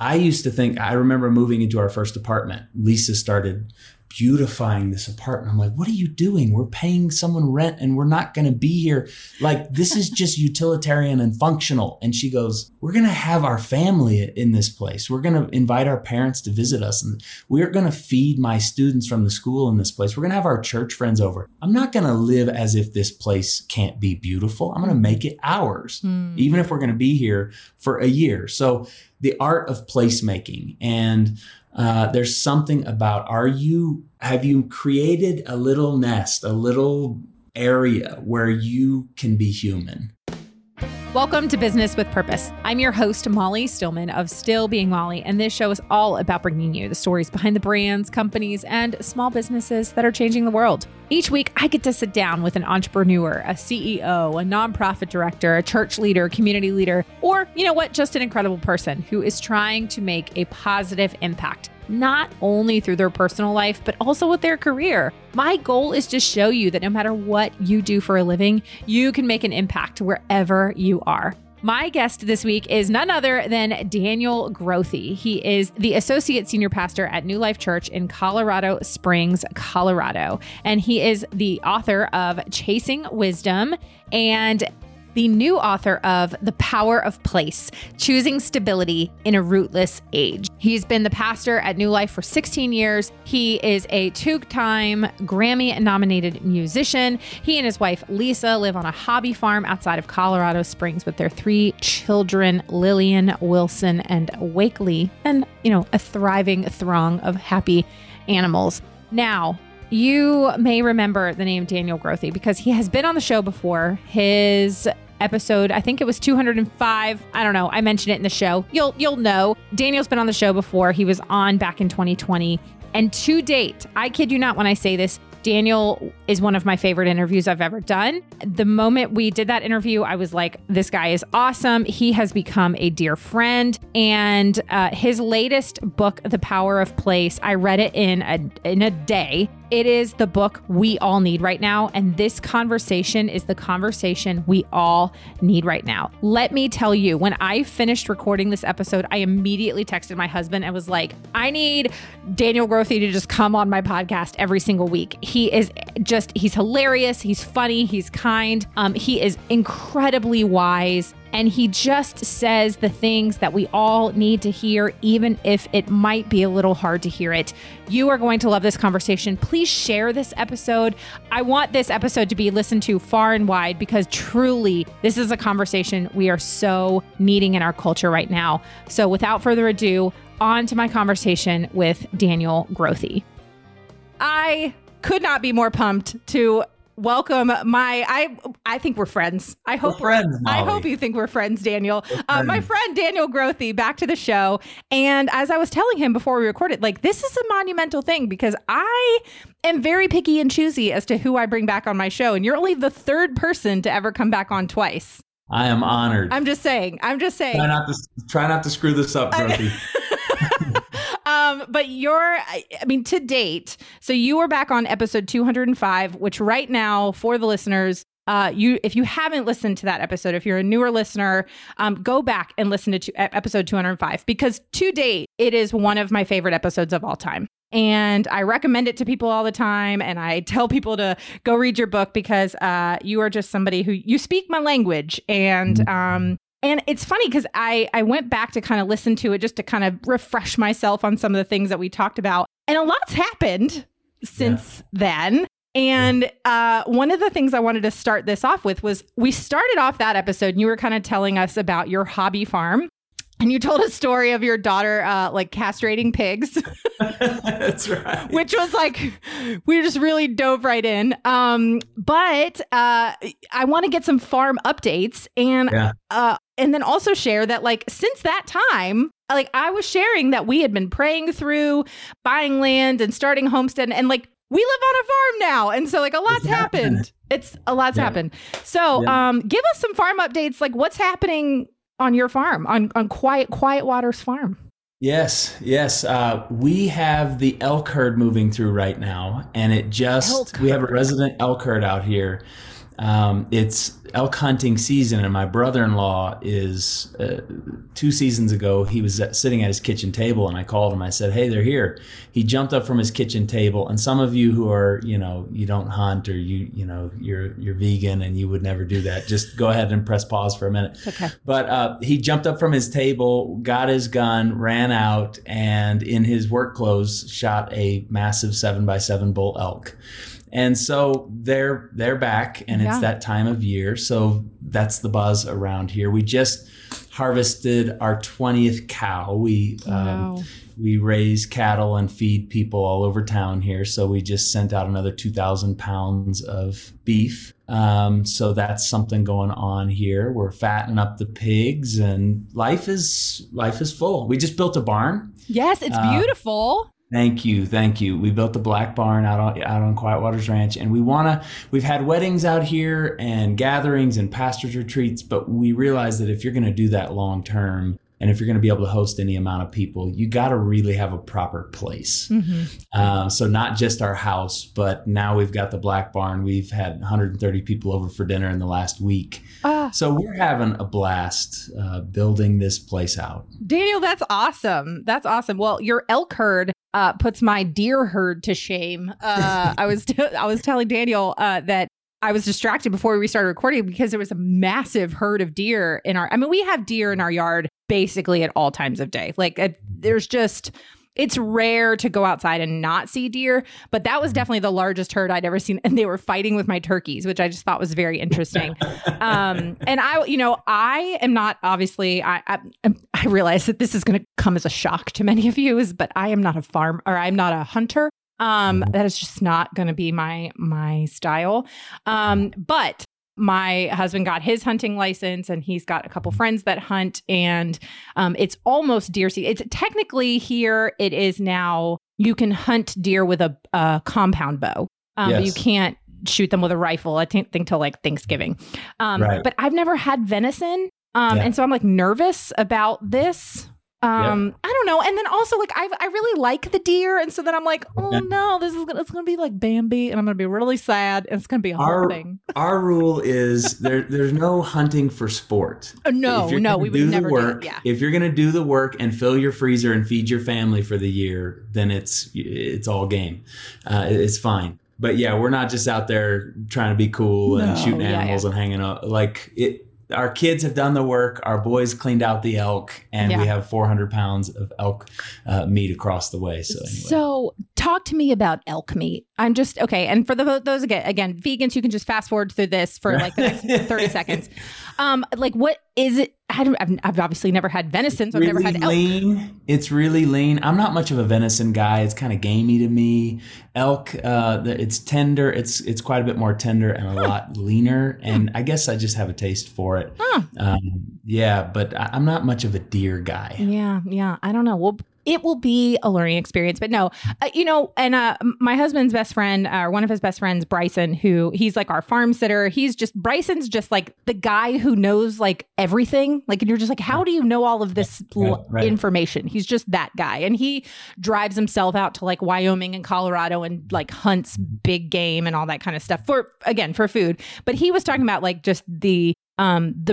I used to think, I remember moving into our first apartment. Lisa started beautifying this apartment. I'm like, what are you doing? We're paying someone rent and we're not going to be here. Like, this is just utilitarian and functional. And she goes, we're going to have our family in this place. We're going to invite our parents to visit us. And we're going to feed my students from the school in this place. We're going to have our church friends over. I'm not going to live as if this place can't be beautiful. I'm going to make it ours, even if we're going to be here for a year. So the art of placemaking, and there's something about, have you created a little nest, a little area where you can be human? Welcome to Business with Purpose. I'm your host, Molly Stillman of Still Being Molly, and this show is all about bringing you the stories behind the brands, companies, and small businesses that are changing the world. Each week, I get to sit down with an entrepreneur, a CEO, a nonprofit director, a church leader, community leader, or, you know what, just an incredible person who is trying to make a positive impact, not only through their personal life, but also with their career. My goal is to show you that no matter what you do for a living, you can make an impact wherever you are. My guest this week is none other than Daniel Grothe. He is the Associate Senior Pastor at New Life Church in Colorado Springs, Colorado. And he is the author of Chasing Wisdom and the new author of The Power of Place, Choosing Stability in a Rootless Age. He's been the pastor at New Life for 16 years. He is a two-time Grammy-nominated musician. He and his wife, Lisa, live on a hobby farm outside of Colorado Springs with their three children, Lillian, Wilson, and Wakeley, and, you know, a thriving throng of happy animals. Now, you may remember the name Daniel Grothe because he has been on the show before. His episode, I think it was 205. I don't know. I mentioned it in the show. You'll know. Daniel's been on the show before. He was on back in 2020. And to date, I kid you not when I say this, Daniel is one of my favorite interviews I've ever done. The moment we did that interview, I was like, this guy is awesome. He has become a dear friend. And his latest book, The Power of Place, I read it in a day. It is the book we all need right now. And this conversation is the conversation we all need right now. Let me tell you, when I finished recording this episode, I immediately texted my husband and was like, I need Daniel Grothe to just come on my podcast every single week. He is just, he's hilarious. He's funny. He's kind. He is incredibly wise. And he just says the things that we all need to hear, even if it might be a little hard to hear it. You are going to love this conversation. Please share this episode. I want this episode to be listened to far and wide because truly, this is a conversation we are so needing in our culture right now. So without further ado, on to my conversation with Daniel Grothe. I could not be more pumped to welcome my, I think we're friends. I hope we're friends, Molly. I hope you think we're friends, Daniel. We're friends. My friend Daniel Grothe, back to the show. And as I was telling him before we recorded, like, this is a monumental thing because I am very picky and choosy as to who I bring back on my show. And you're only the third person to ever come back on twice. I am honored. I'm just saying. Try not to screw this up, Grothe. But to date, so you were back on episode 205, which right now for the listeners, if you haven't listened to that episode, if you're a newer listener, go back and listen to episode 205, because to date, it is one of my favorite episodes of all time. And I recommend it to people all the time. And I tell people to go read your book because you are just somebody who, you speak my language. And it's funny because I went back to kind of listen to it just to kind of refresh myself on some of the things that we talked about. And a lot's happened since then. And one of the things I wanted to start this off with was we started off that episode and you were kind of telling us about your hobby farm. And you told a story of your daughter, castrating pigs. That's right. Which was we just really dove right in. But I want to get some farm updates and then also share that, since that time, I was sharing that we had been praying through buying land and starting homestead and we live on a farm now. And so a lot's happened. Happened. So give us some farm updates. What's happening on your farm, on Quiet Waters Farm? Yes. We have the elk herd moving through right now, and we have a resident elk herd out here. It's elk hunting season, and my brother-in-law is, 2 seasons ago, he was sitting at his kitchen table, and I called him. I said, hey, they're here. He jumped up from his kitchen table, and some of you who are, you know, you don't hunt, or you're vegan and you would never do that, just go ahead and press pause for a minute. Okay. But he jumped up from his table, got his gun, ran out, and in his work clothes, shot a massive 7x7 bull elk. And so they're back, and it's that time of year. So that's the buzz around here. We just harvested our 20th cow. We raise cattle and feed people all over town here. So we just sent out another 2,000 pounds of beef. So that's something going on here. We're fattening up the pigs, and life is full. We just built a barn. Yes, it's beautiful. Thank you. We built the black barn out on Quiet Waters Ranch, and we've had weddings out here and gatherings and pastors retreats, but we realized that if you're going to do that long term, and if you're going to be able to host any amount of people, you got to really have a proper place. Mm-hmm. So not just our house, but now we've got the black barn. We've had 130 people over for dinner in the last week. So we're having a blast building this place out. Daniel, that's awesome. That's awesome. Well, your elk herd puts my deer herd to shame. I was telling Daniel that I was distracted before we started recording because there was a massive herd of deer we have deer in our yard basically at all times of day. Like it's rare to go outside and not see deer, but that was definitely the largest herd I'd ever seen. And they were fighting with my turkeys, which I just thought was very interesting. And I am not, obviously, I realize that this is going to come as a shock to many of you, but I am not a farmer, or I'm not a hunter. That is just not going to be my style. But my husband got his hunting license, and he's got a couple friends that hunt, and it's almost deer season. It's technically here. It is now. You can hunt deer with a compound bow. Yes. You can't shoot them with a rifle, I think, till like Thanksgiving. Right. But I've never had venison. And so I'm like nervous about this. I don't know. And then also like, I really like the deer. And so then I'm like, oh no, it's going to be like Bambi, and I'm going to be really sad, and it's going to be hurting. Our rule is there's no hunting for sport. No, we would never do it. Yeah. If you're going to do the work and fill your freezer and feed your family for the year, then it's all game. It's fine. But yeah, we're not just out there trying to be cool and shooting animals and hanging out like it. Our kids have done the work. Our boys cleaned out the elk, and we have 400 pounds of elk meat across the way. So, anyway. So talk to me about elk meat. I'm just okay. And for those again, vegans, you can just fast forward through this for like the next 30 seconds. Like, what is it? I've obviously never had venison, so I've never had elk. Lean. It's really lean. I'm not much of a venison guy. It's kind of gamey to me. Elk, it's tender. It's quite a bit more tender and a lot leaner. And I guess I just have a taste for it. But I'm not much of a deer guy. Yeah. I don't know. Well, it will be a learning experience, but no, my husband's best friend, or one of his best friends, Bryson, who he's like our farm sitter. Bryson's just like the guy who knows like everything. Like, and you're just like, how do you know all of this information? He's just that guy. And he drives himself out to like Wyoming and Colorado and like hunts big game and all that kind of stuff for food. But he was talking about like just the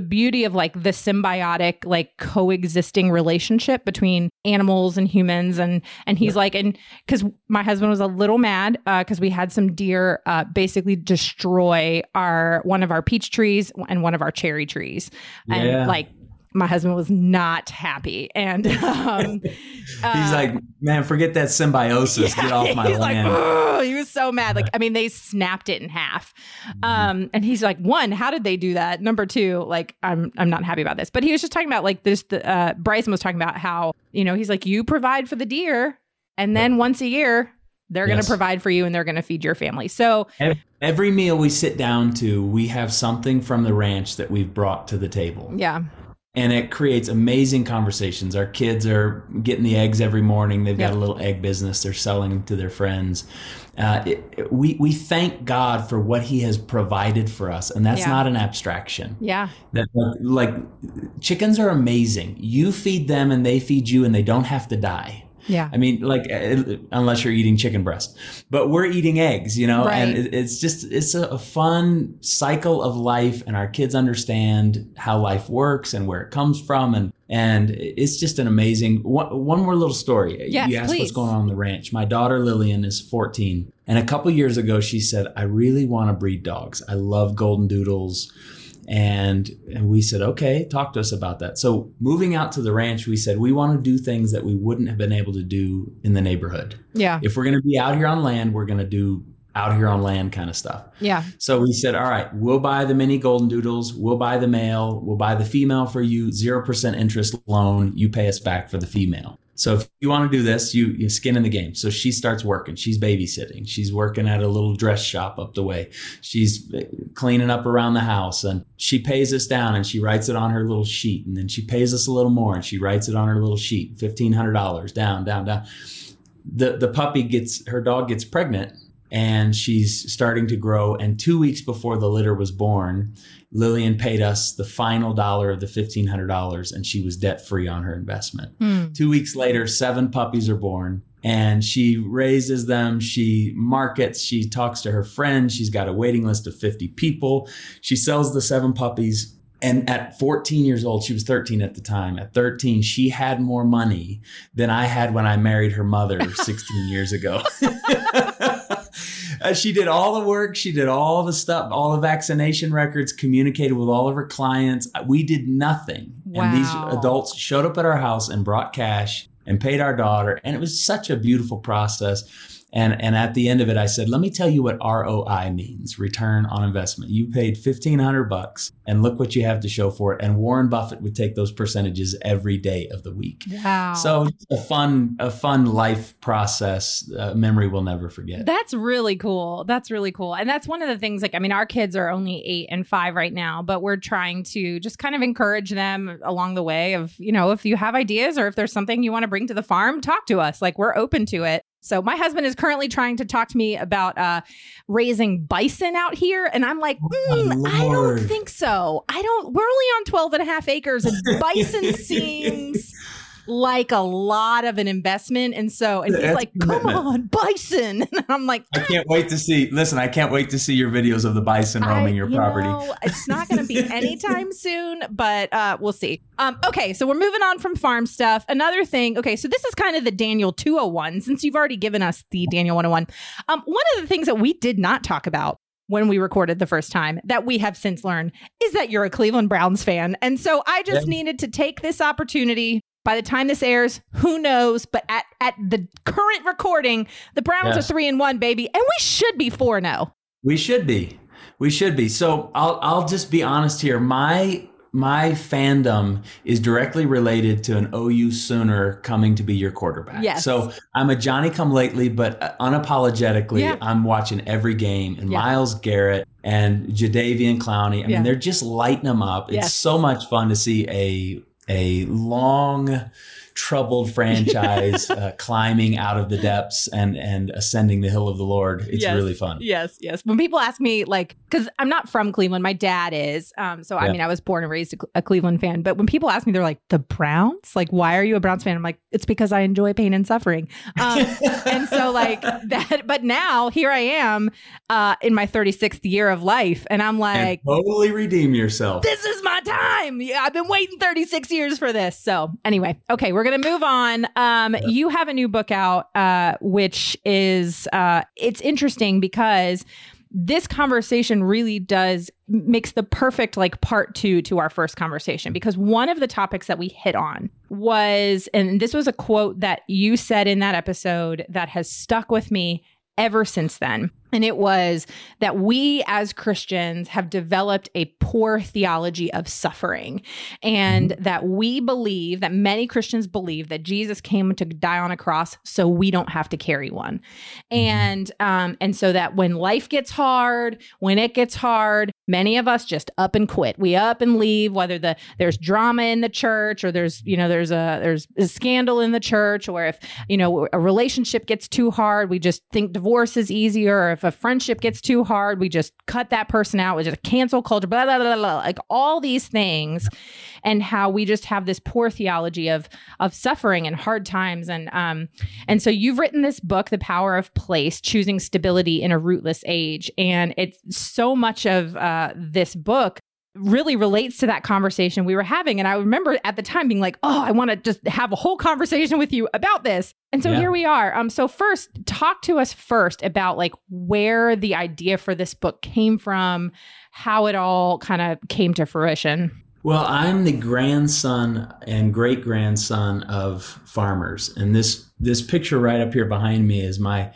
beauty of like the symbiotic, like coexisting relationship between animals and humans. And he's like, and because my husband was a little mad because we had some deer basically destroy one of our peach trees and one of our cherry trees. And like, my husband was not happy. And he's like, man, forget that symbiosis. Get off my land. Like, oh, he was so mad. Like, I mean, they snapped it in half. And he's like, one, how did they do that? Number two, like, I'm not happy about this. But he was just talking about like this. Bryson was talking about how, he's like, you provide for the deer. And then once a year, they're going to provide for you, and they're going to feed your family. So every meal we sit down to, we have something from the ranch that we've brought to the table. Yeah. And it creates amazing conversations. Our kids are getting the eggs every morning. They've got a little egg business. They're selling them to their friends. We thank God for what he has provided for us. And that's not an abstraction. Yeah. That, like, chickens are amazing. You feed them and they feed you, and they don't have to die. Yeah. I mean, like, unless you're eating chicken breast, but we're eating eggs, you know, right. And it's a fun cycle of life, and our kids understand how life works and where it comes from. And it's just an amazing, one more little story. Yes, you asked please. What's going on the ranch. My daughter, Lillian, is 14. And a couple years ago, she said, I really want to breed dogs. I love golden doodles. And we said, okay, talk to us about that. So moving out to the ranch, we said, we want to do things that we wouldn't have been able to do in the neighborhood. Yeah. If we're going to be out here on land, we're going to do out here on land kind of stuff. Yeah. So we said, all right, we'll buy the mini golden doodles. We'll buy the male. We'll buy the female for you. 0% interest loan. You pay us back for the female. So if you want to do this, you skin in the game. So she starts working. She's babysitting. She's working at a little dress shop up the way. She's cleaning up around the house, and she pays us down, and she writes it on her little sheet. And then she pays us a little more, and she writes it on her little sheet. $1,500 down, down, down. The puppy gets, her dog gets pregnant, and she's starting to grow. And 2 weeks before the litter was born, Lillian paid us the final dollar of the $1,500, and she was debt-free on her investment. Mm. 2 weeks later, 7 puppies are born, and she raises them, she markets, she talks to her friends, she's got a waiting list of 50 people. She sells the 7 puppies, and at 14 years old, she was 13 at the time. At 13, she had more money than I had when I married her mother 16 years ago. She did all the work. She did all the stuff, all the vaccination records, communicated with all of her clients. We did nothing. Wow. And these adults showed up at our house and brought cash and paid our daughter. And it was such a beautiful process. And at the end of it, I said, let me tell you what ROI means, return on investment. You paid $1,500 and look what you have to show for it. And Warren Buffett would take those percentages every day of the week. Wow. So a fun life process, memory we'll never forget. That's really cool. That's really cool. And that's one of the things, like, I mean, our kids are only 8 and 5 right now, but we're trying to just kind of encourage them along the way of, you know, if you have ideas or if there's something you want to bring to the farm, talk to us. Like, we're open to it. So my husband is currently trying to talk to me about raising bison out here. And I'm like, I don't think so. We're only on 12 and a half acres, and bison seems like a lot of an investment. And so, and he's like, come on, bison. And I'm like, I can't wait to see, I can't wait to see your videos of the bison roaming your property. It's not going to be anytime soon, but we'll see. Okay. So we're moving on from farm stuff. Another thing. Okay. So this is kind of the Daniel 201, since you've already given us the Daniel 101. One of the things that we did not talk about when we recorded the first time that we have since learned is that you're a Cleveland Browns fan. And so I just needed to take this opportunity. By the time this airs, who knows? But at the current recording, the Browns are 3-1, baby. And we should be 4-0. We should be. We should be. So I'll just be honest here. My fandom is directly related to an OU Sooner coming to be your quarterback. Yes. So I'm a Johnny-come-lately, but unapologetically, I'm watching every game. And Myles Garrett and Jadavian Clowney, I mean, they're just lighting them up. It's so much fun to see a long, troubled franchise climbing out of the depths and ascending the hill of the Lord. It's really fun. Yes, yes. When people ask me, like, because I'm not from Cleveland. My dad is. I mean, I was born and raised a Cleveland fan. But when people ask me, they're like, the Browns? Like, why are you a Browns fan? I'm like, it's because I enjoy pain and suffering. And so, like, that. But now here I am in my 36th year of life. And I'm like, and totally redeem yourself. This is my time. Yeah, I've been waiting 36 years for this. So anyway, okay, we're going to move on. You have a new book out, which is, it's interesting because this conversation really makes the perfect, like, part 2 to our first conversation, because one of the topics that we hit on was, and this was a quote that you said in that episode that has stuck with me ever since then. And it was that we as Christians have developed a poor theology of suffering, and that we believe that many Christians believe that Jesus came to die on a cross so we don't have to carry one. And so that when life gets hard, many of us just up and quit. We up and leave, whether there's drama in the church, or there's a scandal in the church, or if a relationship gets too hard, we just think divorce is easier. Or if if a friendship gets too hard, we just cut that person out. We just cancel culture, blah, blah, blah, blah, like all these things, and how we just have this poor theology of suffering and hard times. And so you've written this book, The Power of Place, Choosing Stability in a Rootless Age. And it's so much of this book really relates to that conversation we were having. And I remember at the time being like, oh, I want to just have a whole conversation with you about this. And so here we are. So first, talk to us first about like where the idea for this book came from, how it all kind of came to fruition. Well, I'm the grandson and great-grandson of farmers. And this picture right up here behind me is my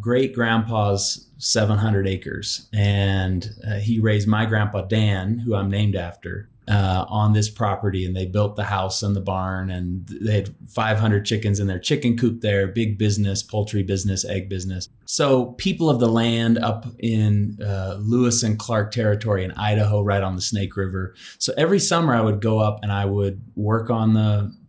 great-grandpa's 700 acres. And he raised my grandpa, Dan, who I'm named after, on this property. And they built the house and the barn, and they had 500 chickens in their chicken coop there, big business, poultry business, egg business. So people of the land up in Lewis and Clark territory in Idaho, right on the Snake River. So every summer I would go up and I would work on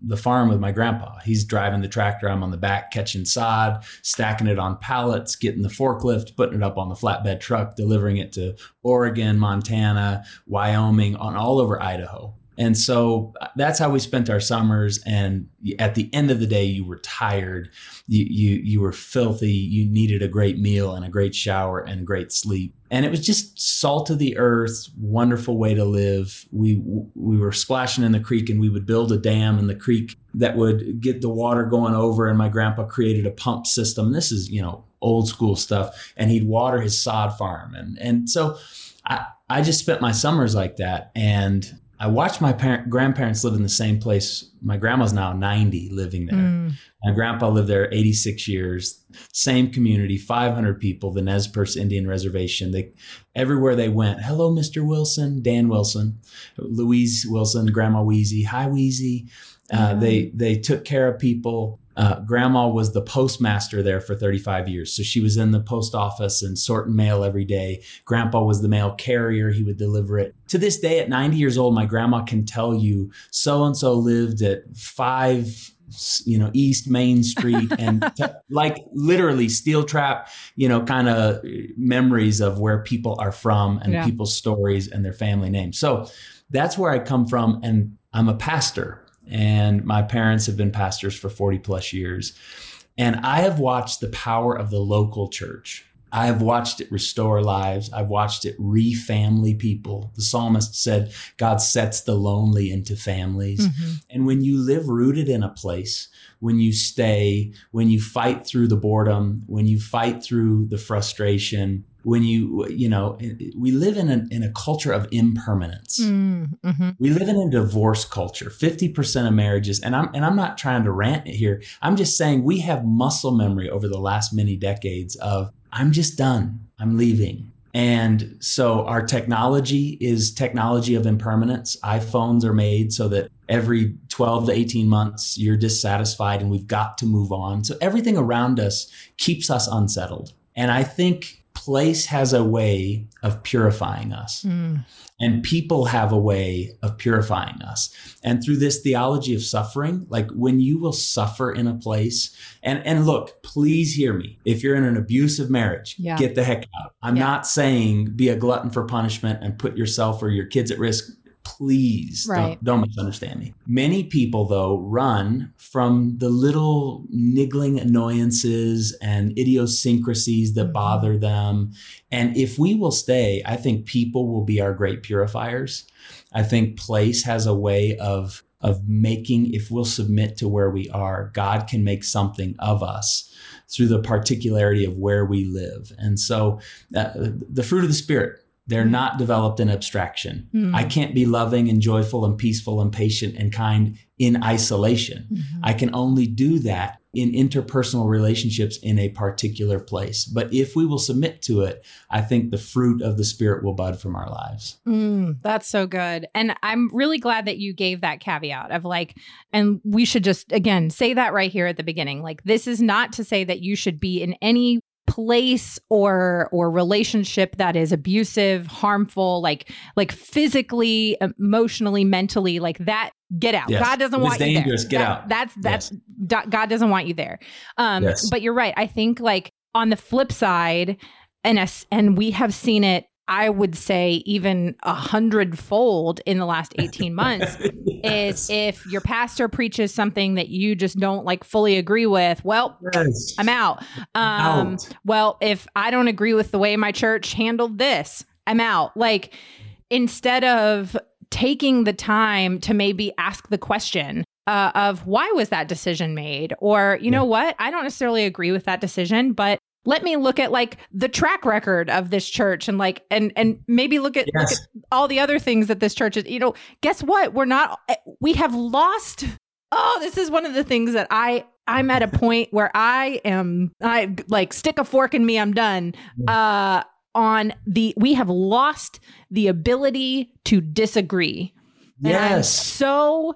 the farm with my grandpa. He's driving the tractor. I'm on the back catching sod, stacking it on pallets, getting the forklift, putting it up on the flatbed truck, delivering it to Oregon, Montana, Wyoming, on all over Idaho. And so that's how we spent our summers. And at the end of the day, you were tired, you were filthy, you needed a great meal and a great shower and great sleep. And it was just salt of the earth, wonderful way to live. We were splashing in the creek, and we would build a dam in the creek that would get the water going over. And my grandpa created a pump system. This is, old school stuff. And he'd water his sod farm. And so I just spent my summers like that. And I watched my grandparents live in the same place. My grandma's now 90 living there. My grandpa lived there 86 years, same community, 500 people, the Nez Perce Indian Reservation. Everywhere they went, hello, Mr. Wilson, Dan Wilson, Louise Wilson, Grandma Wheezy, hi Wheezy. They took care of people. Grandma was the postmaster there for 35 years. So she was in the post office and sorting mail every day. Grandpa was the mail carrier. He would deliver it. To this day, at 90 years old, my grandma can tell you so-and-so lived at 5, East Main Street, and literally steel trap, kind of memories of where people are from and people's stories and their family names. So that's where I come from. And I'm a pastor. And my parents have been pastors for 40 plus years. And I have watched the power of the local church. I have watched it restore lives. I've watched it re-family people. The psalmist said, God sets the lonely into families. And when you live rooted in a place, when you stay, when you fight through the boredom, when you fight through the frustration, when we live in a culture of impermanence. We live in a divorce culture, 50% of marriages. And I'm not trying to rant it here. I'm just saying we have muscle memory over the last many decades of, I'm just done, I'm leaving. And so our technology is technology of impermanence. iPhones are made so that every 12 to 18 months, you're dissatisfied and we've got to move on. So everything around us keeps us unsettled. And I think place has a way of purifying us. And people have a way of purifying us. And through this theology of suffering, like when you will suffer in a place, and look, please hear me. If you're in an abusive marriage, get the heck out. I'm not saying be a glutton for punishment and put yourself or your kids at risk. Please don't misunderstand me. Many people, though, run from the little niggling annoyances and idiosyncrasies that bother them. And if we will stay, I think people will be our great purifiers. I think place has a way of making, if we'll submit to where we are, God can make something of us through the particularity of where we live. And so the fruit of the Spirit, they're not developed in abstraction. I can't be loving and joyful and peaceful and patient and kind in isolation. I can only do that in interpersonal relationships in a particular place. But if we will submit to it, I think the fruit of the Spirit will bud from our lives. That's so good. And I'm really glad that you gave that caveat of like, and we should just, again, say that right here at the beginning. Like, this is not to say that you should be in any place or relationship that is abusive, harmful, like physically, emotionally, mentally, like that. Get out. Yes. God doesn't want you there. Get out. That's God doesn't want you there. But you're right. I think like on the flip side, And we have seen it, I would say, even 100-fold in the last 18 months. Yes. Is if your pastor preaches something that you just don't like fully agree with, well, yes, I'm out. Well, if I don't agree with the way my church handled this, I'm out. Like, instead of taking the time to maybe ask the question of why was that decision made? Or, you know what? I don't necessarily agree with that decision, but let me look at like the track record of this church and like, and maybe look at all the other things that this church is, you know, guess what? We have lost. Oh, this is one of the things that I'm at a point where I like stick a fork in me. I'm done. We have lost the ability to disagree. Yes. And I'm so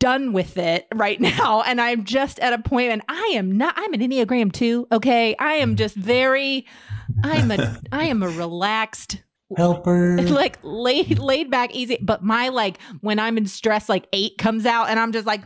done with it right now. And I'm just at a point, and I'm an Enneagram 2. Okay. I am just I am a relaxed helper, like laid back, easy. But my, like, when I'm in stress, like 8 comes out and I'm just like,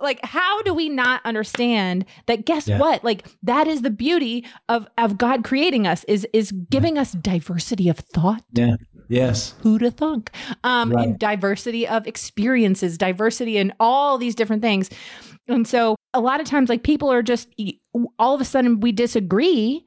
like, how do we not understand that? Guess what? Like, that is the beauty of God creating us is giving us diversity of thought. Yeah. Yes. Who to thunk? Right. And diversity of experiences, diversity in all these different things. And so a lot of times, like, people are just, all of a sudden we disagree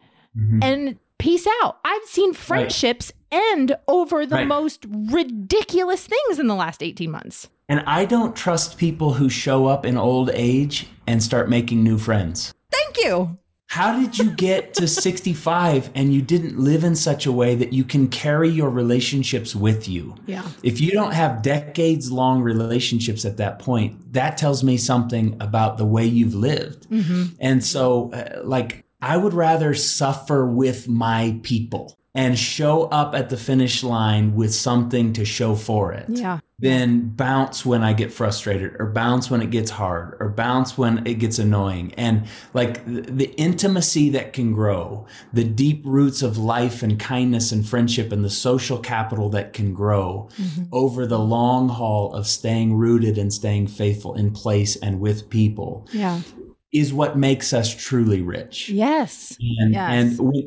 and peace out. I've seen friendships end over the most ridiculous things in the last 18 months. And I don't trust people who show up in old age and start making new friends. Thank you. How did you get to 65 and you didn't live in such a way that you can carry your relationships with you? Yeah. If you don't have decades-long relationships at that point, that tells me something about the way you've lived. Mm-hmm. And so, like, I would rather suffer with my people and show up at the finish line with something to show for it. Yeah. Then bounce when I get frustrated, or bounce when it gets hard, or bounce when it gets annoying. And like the intimacy that can grow, the deep roots of life and kindness and friendship and the social capital that can grow over the long haul of staying rooted and staying faithful in place and with people. Yeah. Is what makes us truly rich. Yes. And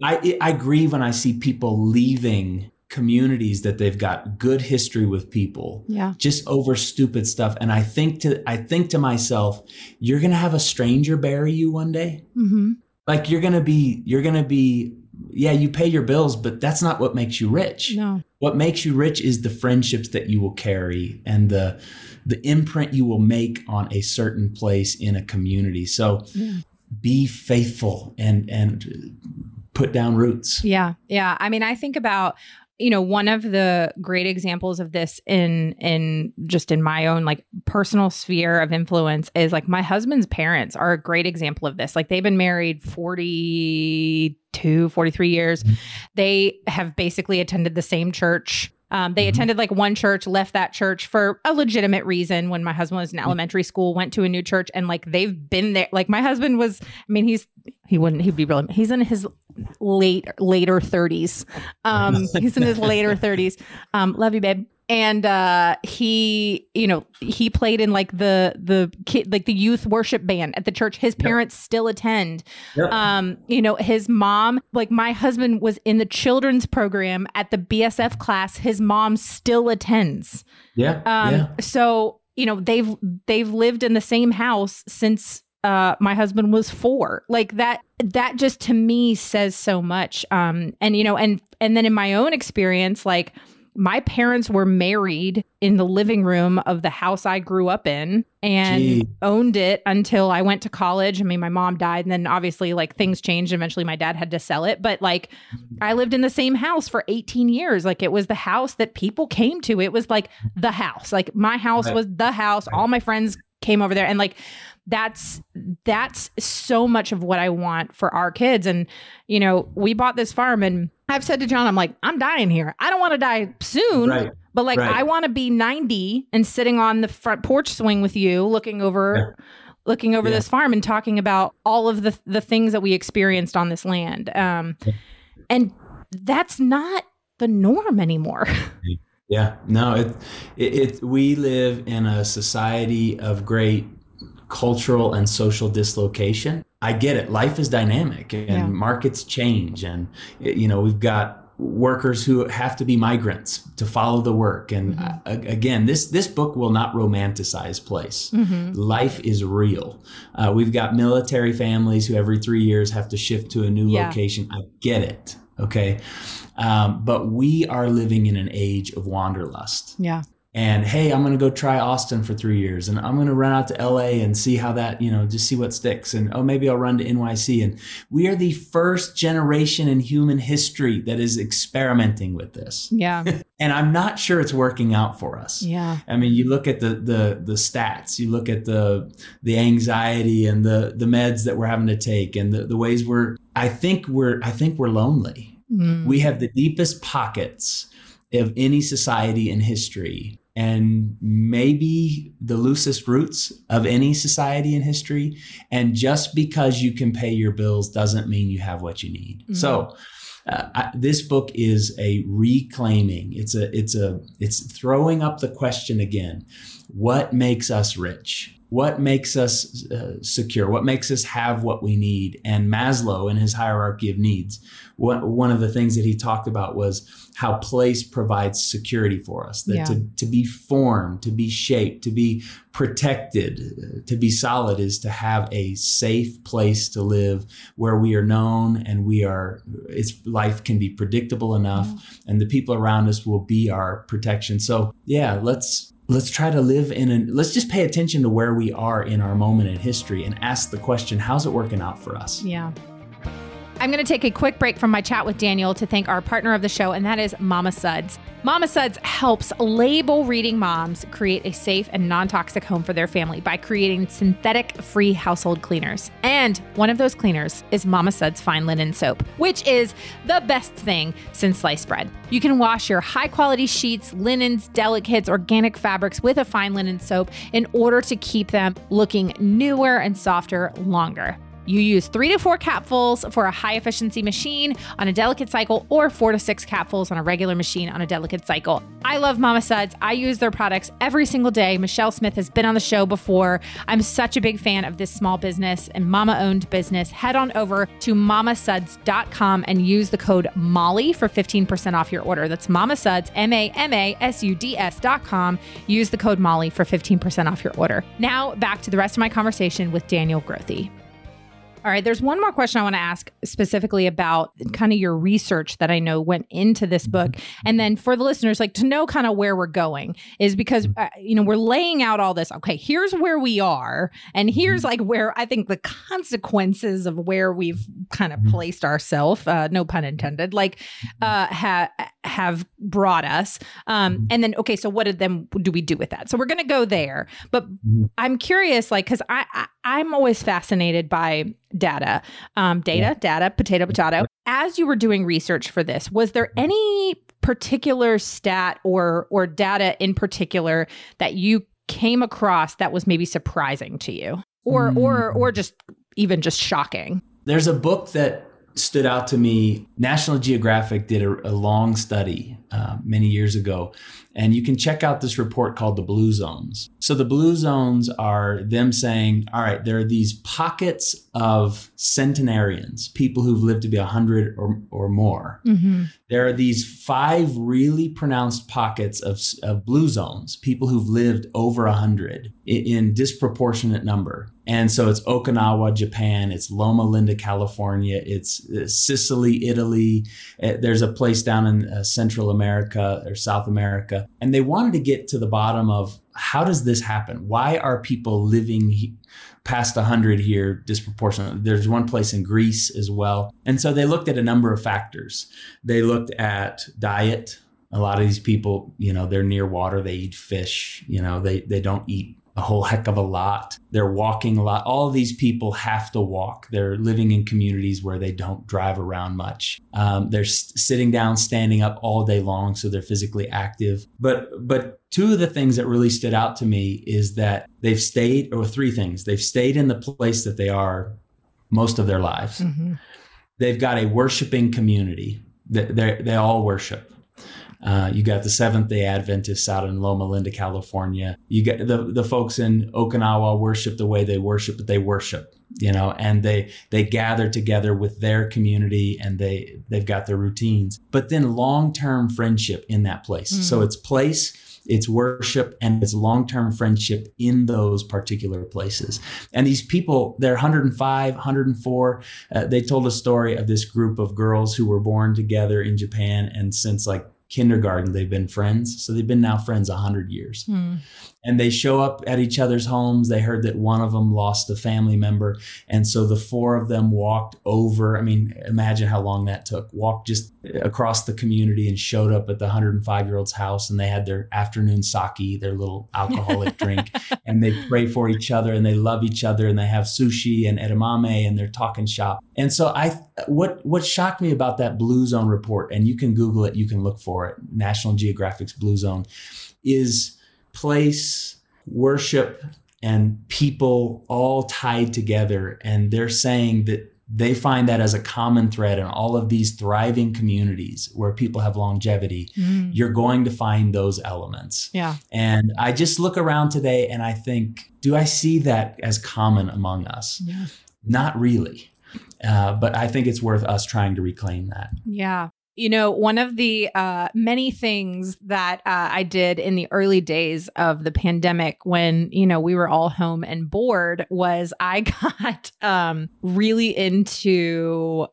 I grieve when I see people leaving communities that they've got good history with people, just over stupid stuff. And I think to myself, you're going to have a stranger bury you one day. Mm-hmm. Like, you're going to be, you pay your bills, but that's not what makes you rich. No. What makes you rich is the friendships that you will carry and the imprint you will make on a certain place in a community. So be faithful and put down roots. Yeah. Yeah. I mean, I think about, you know, one of the great examples of this in just in my own like personal sphere of influence is like my husband's parents are a great example of this. Like, they've been married 42, 43 years. They have basically attended the same church. They attended like one church, left that church for a legitimate reason when my husband was in elementary school, went to a new church, and like they've been there. Like, my husband was, I mean, he's in his later 30s. He's in his later 30s. Love you, babe. And he played in like the kid, like the youth worship band at the church. His parents still attend. Yep. His mom, like my husband was in the children's program at the BSF class. His mom still attends. Yeah. So, you know, they've lived in the same house since my husband was 4. Like that just to me says so much. And then in my own experience, like, my parents were married in the living room of the house I grew up in and owned it until I went to college. I mean, my mom died and then obviously like things changed. Eventually my dad had to sell it. But like I lived in the same house for 18 years. Like it was the house that people came to. It was like the house, like my house was the house. All my friends came over there. And like, that's so much of what I want for our kids. And, you know, we bought this farm and I've said to John, I'm like, I'm dying here. I don't want to die soon, but like, I want to be 90 and sitting on the front porch swing with you, looking over this farm and talking about all of the things that we experienced on this land. And that's not the norm anymore. Yeah, no, we live in a society of great cultural and social dislocation. I get it. Life is dynamic and markets change. And, you know, we've got workers who have to be migrants to follow the work. And again, this book will not romanticize place. Life is real. We've got military families who every 3 years have to shift to a new location. I get it. Okay. But we are living in an age of wanderlust. Yeah. And hey, I'm going to go try Austin for 3 years, and I'm going to run out to LA and see how that, you know, just see what sticks. And oh, maybe I'll run to NYC. And we are the first generation in human history that is experimenting with this. Yeah. And I'm not sure it's working out for us. Yeah. I mean, you look at the stats, you look at the anxiety and the meds that we're having to take, and the ways I think we're lonely. We have the deepest pockets of any society in history, and maybe the loosest roots of any society in history. And just because you can pay your bills doesn't mean you have what you need. So this book is a reclaiming. It's throwing up the question again. What makes us rich? What makes us secure? What makes us have what we need? And Maslow, in his hierarchy of needs, one of the things that he talked about was how place provides security for us, that to be formed, to be shaped, to be protected, to be solid is to have a safe place to live where we are known and life can be predictable enough and the people around us will be our protection. So let's try to live let's just pay attention to where we are in our moment in history and ask the question, how's it working out for us? Yeah. I'm going to take a quick break from my chat with Daniel to thank our partner of the show, and that is Mama Suds. Mama Suds helps label reading moms create a safe and non-toxic home for their family by creating synthetic-free household cleaners. And one of those cleaners is Mama Suds Fine Linen Soap, which is the best thing since sliced bread. You can wash your high-quality sheets, linens, delicates, organic fabrics with a fine linen soap in order to keep them looking newer and softer longer. You use 3 to 4 capfuls for a high-efficiency machine on a delicate cycle, or 4 to 6 capfuls on a regular machine on a delicate cycle. I love Mama Suds. I use their products every single day. Michelle Smith has been on the show before. I'm such a big fan of this small business and mama-owned business. Head on over to mamasuds.com and use the code MOLLY for 15% off your order. That's Mamasuds, MAMASUDS.com. Use the code MOLLY for 15% off your order. Now back to the rest of my conversation with Daniel Grothe. All right. There's one more question I want to ask specifically about kind of your research that I know went into this book. And then for the listeners, like to know kind of where we're going is because, you know, we're laying out all this. Okay, here's where we are. And here's like where I think the consequences of where we've kind of placed ourselves, no pun intended, like have brought us. And then, okay, so do we do with that? So we're going to go there. But I'm curious, like, because I'm always fascinated by data, potato, potato. As you were doing research for this, was there any particular stat or data in particular that you came across that was maybe surprising to you or just even just shocking? There's a book that stood out to me. National Geographic did a long study many years ago, and you can check out this report called the Blue Zones. So the Blue Zones are them saying, all right, there are these pockets of centenarians, people who've lived to be 100 or more. There are these 5 really pronounced pockets of Blue Zones, people who've lived over 100 in disproportionate number. And so it's Okinawa, Japan, it's Loma Linda, California, it's Sicily, Italy. There's a place down in Central America or South America. And they wanted to get to the bottom of how does this happen? Why are people living past 100 here disproportionately? There's one place in Greece as well. And so they looked at a number of factors. They looked at diet. A lot of these people, you know, they're near water, they eat fish, you know, they don't eat a whole heck of a lot. They're walking a lot. All these people have to walk. They're living in communities where they don't drive around much. They're sitting down, standing up all day long, so they're physically active. But two of the things that really stood out to me is that three things. They've stayed in the place that they are most of their lives. They've got a worshiping community. They all worship. You got the Seventh-day Adventists out in Loma Linda, California. You got the folks in Okinawa worship the way they worship, but they worship, you know, and they gather together with their community and they've got their routines. But then long-term friendship in that place. Mm. So it's place, it's worship, and it's long-term friendship in those particular places. And these people, they're 105, 104. They told a story of this group of girls who were born together in Japan, and since like kindergarten, they've been friends. So they've been now friends 100 years. Mm. And they show up at each other's homes. They heard that one of them lost a family member. And so the four of them walked over. I mean, imagine how long that took. Walked just across the community and showed up at the 105-year-old's house. And they had their afternoon sake, their little alcoholic drink. And they pray for each other and they love each other. And they have sushi and edamame and they're talking shop. And so what shocked me about that Blue Zone report, and you can Google it, you can look for it, National Geographic's Blue Zone, is place, worship, and people all tied together. And they're saying that they find that as a common thread in all of these thriving communities where people have longevity, mm. You're going to find those elements. Yeah. And I just look around today and I think, do I see that as common among us? Yeah. Not really. But I think it's worth us trying to reclaim that. Yeah. You know, one of the many things that I did in the early days of the pandemic when, you know, we were all home and bored was I got really into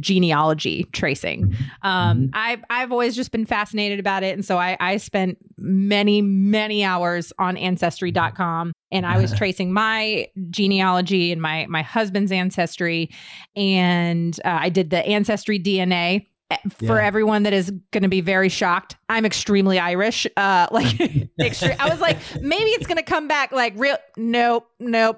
genealogy tracing. I've always just been fascinated about it. And so I spent many hours on ancestry.com and I was tracing my genealogy and my husband's ancestry. And I did the ancestry DNA. For everyone that is going to be very shocked, I'm extremely Irish. I was like, maybe it's going to come back like real. Nope.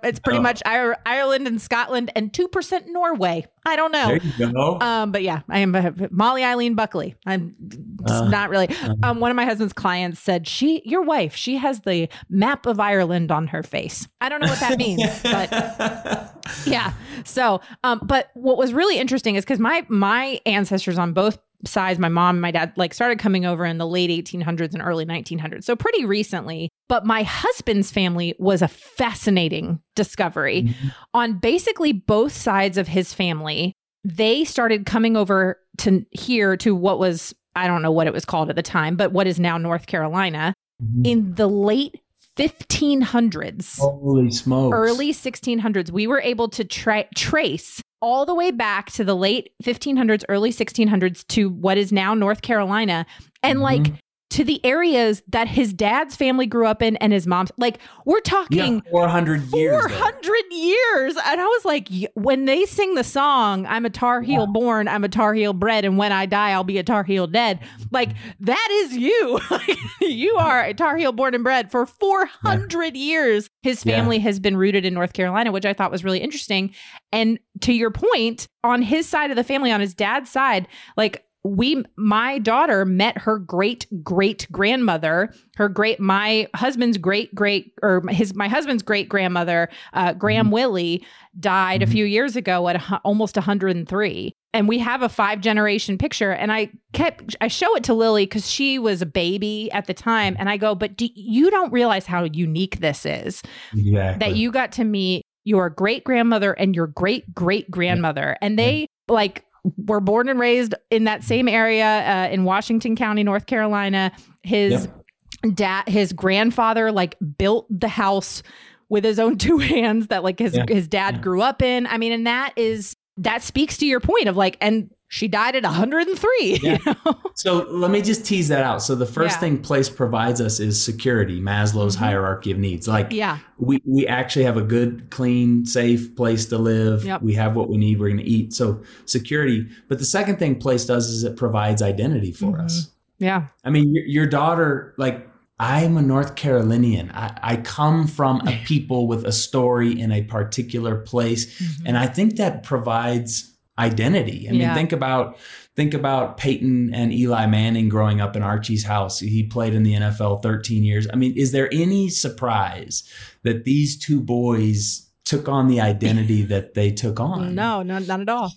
It's pretty much Ireland and Scotland and 2% Norway. I don't know. There you go. But yeah, I am Molly Eileen Buckley. I'm not really. One of my husband's clients said, your wife has the map of Ireland on her face. I don't know what that means, but yeah. So, but what was really interesting is because my ancestors on both sides, my mom and my dad, like started coming over in the late 1800s and early 1900s. So pretty recently. But my husband's family was a fascinating discovery. Mm-hmm. On basically both sides of his family, they started coming over to here to what was, I don't know what it was called at the time, but what is now North Carolina in the late 1500s. Holy smokes. Early 1600s. We were able to trace all the way back to the late 1500s, early 1600s to what is now North Carolina. And like, to the areas that his dad's family grew up in and his mom's, like we're talking 400 years. And I was like, when they sing the song, I'm a Tar Heel born, I'm a Tar Heel bred. And when I die, I'll be a Tar Heel dead. Like that is you, you are a Tar Heel born and bred for 400 years. His family has been rooted in North Carolina, which I thought was really interesting. And to your point on his side of the family, on his dad's side, like, my daughter met her great-great-grandmother, my husband's great-grandmother, Graham Willie, died a few years ago at almost 103. And we have a 5-generation picture. And I show it to Lily because she was a baby at the time. And I go, but you don't realize how unique this is, that you got to meet your great-grandmother and your great-great-grandmother. And they like were born and raised in that same area in Washington County, North Carolina. His dad, his grandfather, like built the house with his own two hands that like his dad grew up in. I mean, and that speaks to your point of like, and she died at 103. Yeah. You know? So let me just tease that out. So the first thing place provides us is security, Maslow's hierarchy of needs. Like we actually have a good, clean, safe place to live. Yep. We have what we need. We're going to eat. So security. But the second thing place does is it provides identity for us. Yeah. I mean, your daughter, like, I'm a North Carolinian. I come from a people with a story in a particular place. Mm-hmm. And I think that provides identity. I mean, think about Peyton and Eli Manning growing up in Archie's house. He played in the NFL 13 years. I mean, is there any surprise that these two boys took on the identity that they took on. No, not at all.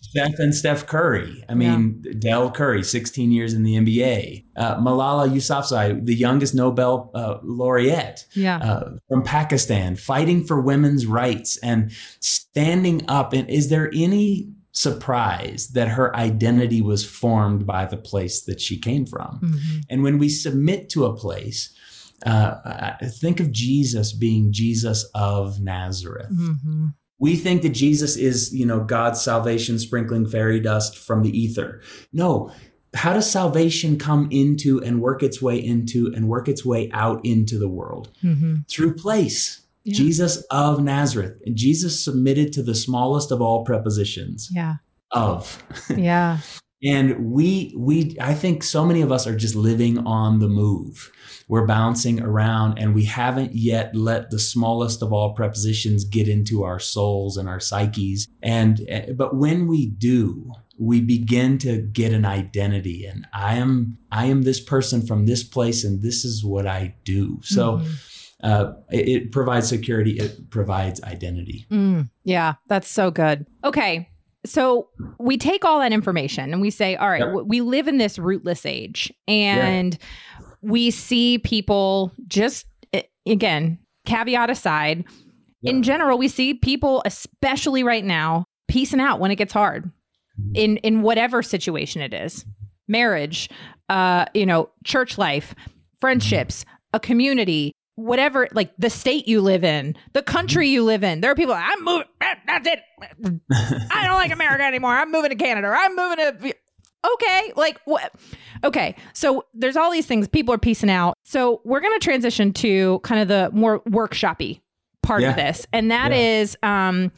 Steph Curry. I mean, yeah. Dell Curry, 16 years in the NBA. Malala Yousafzai, the youngest Nobel laureate from Pakistan, fighting for women's rights and standing up. And is there any surprise that her identity was formed by the place that she came from? Mm-hmm. And when we submit to a place, think of Jesus being Jesus of Nazareth. Mm-hmm. We think that Jesus is, you know, God's salvation sprinkling fairy dust from the ether. No. How does salvation come into and work its way into and work its way out into the world? Mm-hmm. Through place. Yeah. Jesus of Nazareth. And Jesus submitted to the smallest of all prepositions. Yeah. Of. Yeah. And we, I think so many of us are just living on the move. We're bouncing around and we haven't yet let the smallest of all prepositions get into our souls and our psyches. But when we do, we begin to get an identity, and I am this person from this place, and this is what I do. So it provides security. It provides identity. Yeah, that's so good. Okay. So we take all that information and we say, all right, we live in this rootless age, and we see people, just again, caveat aside, in general, we see people, especially right now, peacing out when it gets hard in whatever situation it is, marriage, church life, friendships, a community, whatever, like the state you live in, the country you live in. There are people, I'm moving. That's it. I don't like America anymore. I'm moving to Canada. Or I'm moving to. Okay. Like what? Okay. So there's all these things. People are peacing out. So we're going to transition to kind of the more workshop-y part of this. And that is, and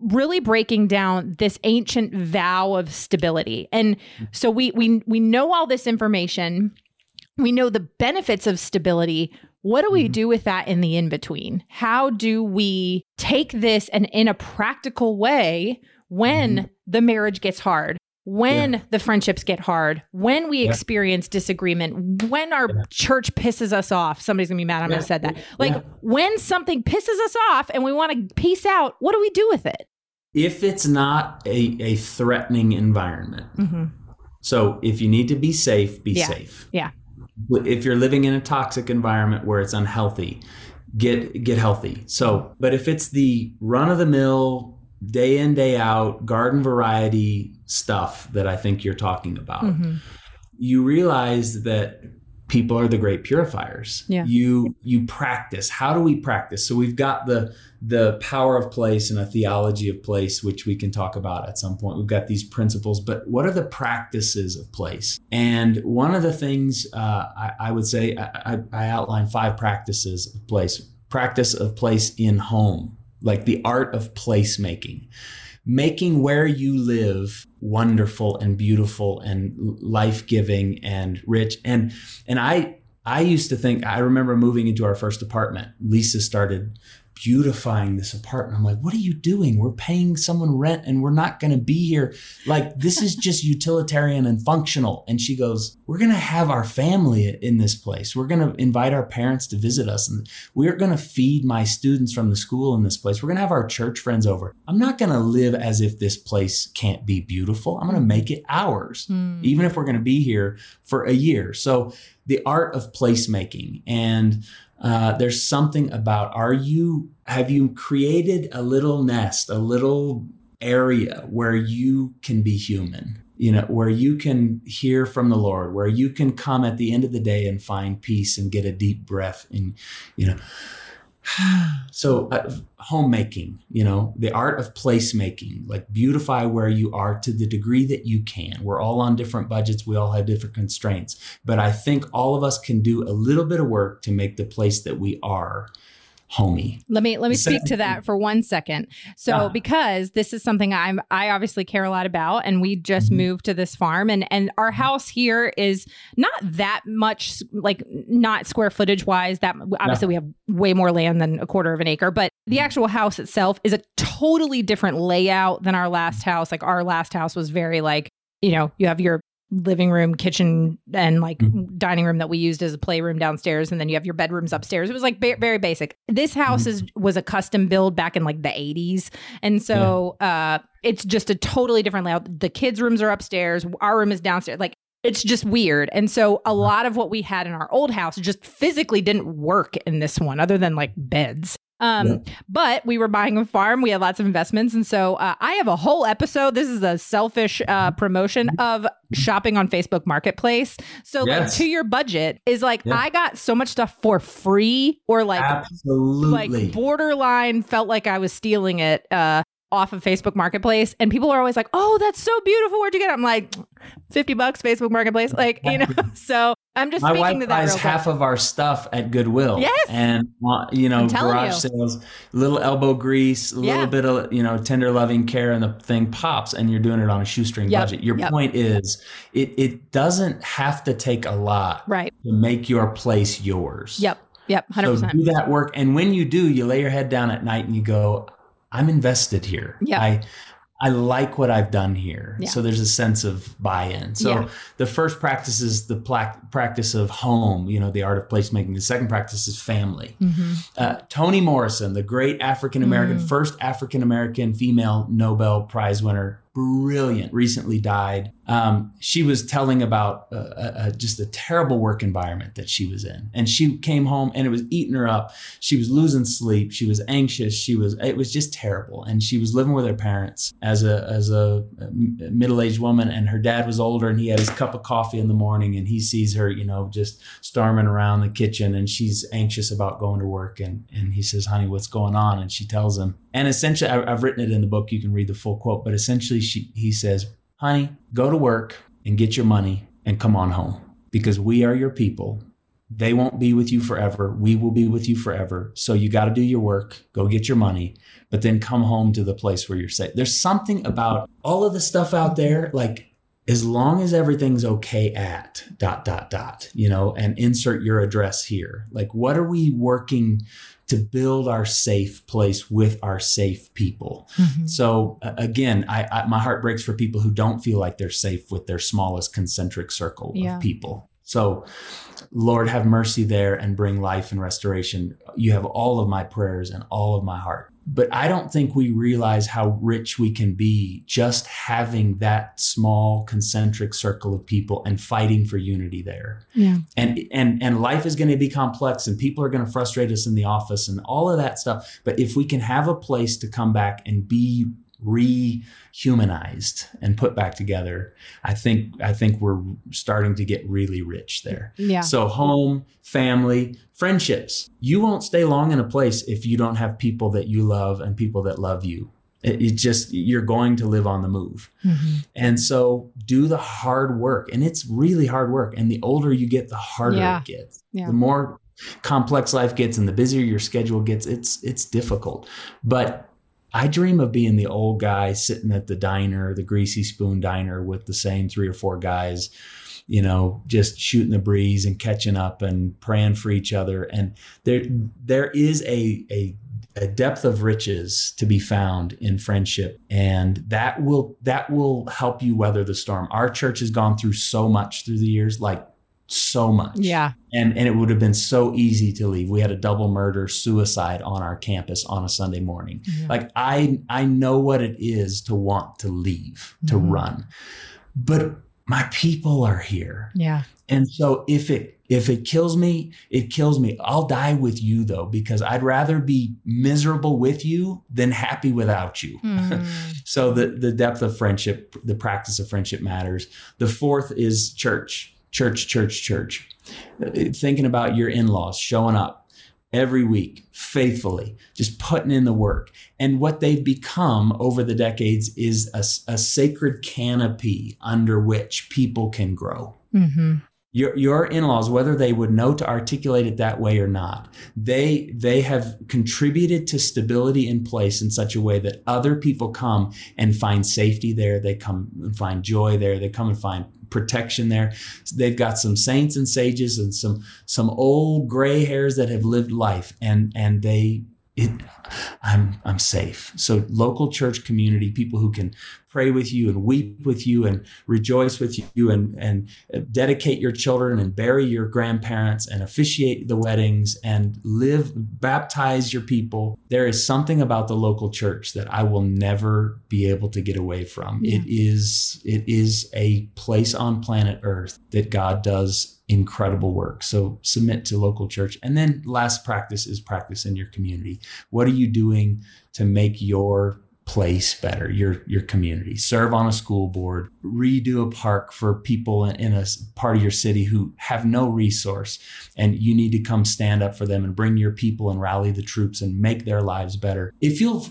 really breaking down this ancient vow of stability. And so we know all this information. We know the benefits of stability. What do we do with that in the in-between? How do we take this and in a practical way when the marriage gets hard, when the friendships get hard, when we experience disagreement, when our church pisses us off? Somebody's going to be mad I'm going to said that. Like when something pisses us off and we want to peace out, what do we do with it? If it's not a threatening environment. Mm-hmm. So if you need to be safe, be safe. Yeah. If you're living in a toxic environment where it's unhealthy, get healthy. So, but if it's the run of the mill, day in, day out, garden variety stuff that I think you're talking about, you realize that people are the great purifiers. Yeah. You practice. How do we practice? So we've got the power of place and a theology of place, which we can talk about at some point. We've got these principles, but what are the practices of place? And one of the things I would say, I outline 5 practices of place. Practice of place in home, like the art of placemaking. Making where you live wonderful and beautiful and life-giving and rich. And I used to think, I remember moving into our first apartment, Lisa started beautifying this apartment. I'm like, what are you doing? We're paying someone rent and we're not going to be here. Like, this is just utilitarian and functional. And she goes, we're going to have our family in this place. We're going to invite our parents to visit us. And we're going to feed my students from the school in this place. We're going to have our church friends over. I'm not going to live as if this place can't be beautiful. I'm going to make it ours, even if we're going to be here for a year. So the art of placemaking. And there's something about, have you created a little nest, a little area where you can be human, where you can hear from the Lord, where you can come at the end of the day and find peace and get a deep breath and, So homemaking, the art of placemaking, like beautify where you are to the degree that you can. We're all on different budgets. We all have different constraints. But I think all of us can do a little bit of work to make the place that we are homey. Let me speak to that for one second. So because this is something I obviously care a lot about, and we just moved to this farm, and our house here is not that much, like not square footage wise, that obviously we have way more land than a quarter of an acre, but the actual house itself is a totally different layout than our last house. Like our last house was very like, you have your living room, kitchen, and like dining room that we used as a playroom downstairs. And then you have your bedrooms upstairs. It was like very basic. This house was a custom build back in like the 80s. And so it's just a totally different layout. The kids' rooms are upstairs. Our room is downstairs. Like, it's just weird. And so a lot of what we had in our old house just physically didn't work in this one, other than like beds. But we were buying a farm. We had lots of investments. And so I have a whole episode. This is a selfish promotion of shopping on Facebook Marketplace. So like, to your budget is like, I got so much stuff for free, or like, like borderline felt like I was stealing it off of Facebook Marketplace. And people are always like, oh, that's so beautiful. Where'd you get it? I'm like, $50 Facebook Marketplace. Like, you know, so I'm just my speaking to that. My wife buys half of our stuff at Goodwill. Yes. And, you know, garage sales, little elbow grease, a little bit of, you know, tender loving care, and the thing pops, and you're doing it on a shoestring budget. Your point is it doesn't have to take a lot to make your place yours. Yep. 100%. So do that work. And when you do, you lay your head down at night and you go, I'm invested here. I like what I've done here. So there's a sense of buy-in. So the first practice is the practice of home, you know, the art of placemaking. The second practice is family. Toni Morrison, the great African-American, first African-American female Nobel Prize winner, brilliant, recently died. She was telling about just a terrible work environment that she was in. And she came home and it was eating her up. She was losing sleep. She was anxious. It was just terrible. And she was living with her parents as a middle-aged woman, and her dad was older, and he had his cup of coffee in the morning, and he sees her, you know, just storming around the kitchen, and she's anxious about going to work. And he says, honey, what's going on? And she tells him. And essentially, I've written it in the book. You can read the full quote, but essentially he says, honey, go to work and get your money and come on home, because we are your people. They won't be with you forever. We will be with you forever. So you got to do your work, go get your money, but then come home to the place where you're safe. There's something about all of the stuff out there, like, as long as everything's okay at ... you know, and insert your address here. Like, what are we working to build our safe place with our safe people? So again, I my heart breaks for people who don't feel like they're safe with their smallest concentric circle of people. So Lord, have mercy there and bring life and restoration. You have all of my prayers and all of my heart. But I don't think we realize how rich we can be just having that small concentric circle of people and fighting for unity there. And life is going to be complex, and people are going to frustrate us in the office and all of that stuff. But if we can have a place to come back and be rehumanized and put back together, I think we're starting to get really rich there. So home, family, friendships. You won't stay long in a place if you don't have people that you love and people that love you. It just, you're going to live on the move. And so do the hard work, and it's really hard work. And the older you get, the harder it gets. The more complex life gets and the busier your schedule gets, it's difficult. But I dream of being the old guy sitting at the diner, the greasy spoon diner, with the same 3 or 4 guys, you know, just shooting the breeze and catching up and praying for each other. And there is a depth of riches to be found in friendship, and that will help you weather the storm. Our church has gone through so much through the years, like so much. And it would have been so easy to leave. We had a double murder suicide on our campus on a Sunday morning. Like I know what it is to want to leave, to run, but my people are here. And so if it kills me, it kills me. I'll die with you though, because I'd rather be miserable with you than happy without you. So the depth of friendship, the practice of friendship matters. The fourth is church. Thinking about your in-laws, showing up every week, faithfully, just putting in the work. And what they've become over the decades is a sacred canopy under which people can grow. Your in-laws, whether they would know to articulate it that way or not, they have contributed to stability in place in such a way that other people come and find safety there. They come and find joy there. They come and find protection there. They've got some saints and sages and some old gray hairs that have lived life, and they I'm safe. So local church community, people who can pray with you and weep with you and rejoice with you and dedicate your children and bury your grandparents and officiate the weddings and baptize your people. There is something about the local church that I will never be able to get away from. Yeah. It is a place on planet Earth that God does incredible work. So submit to local church. And then last practice is practice in your community. What are you doing to make your place better, your community? Serve on a school board, redo a park for people in a part of your city who have no resource, and you need to come stand up for them and bring your people and rally the troops and make their lives better. If you'll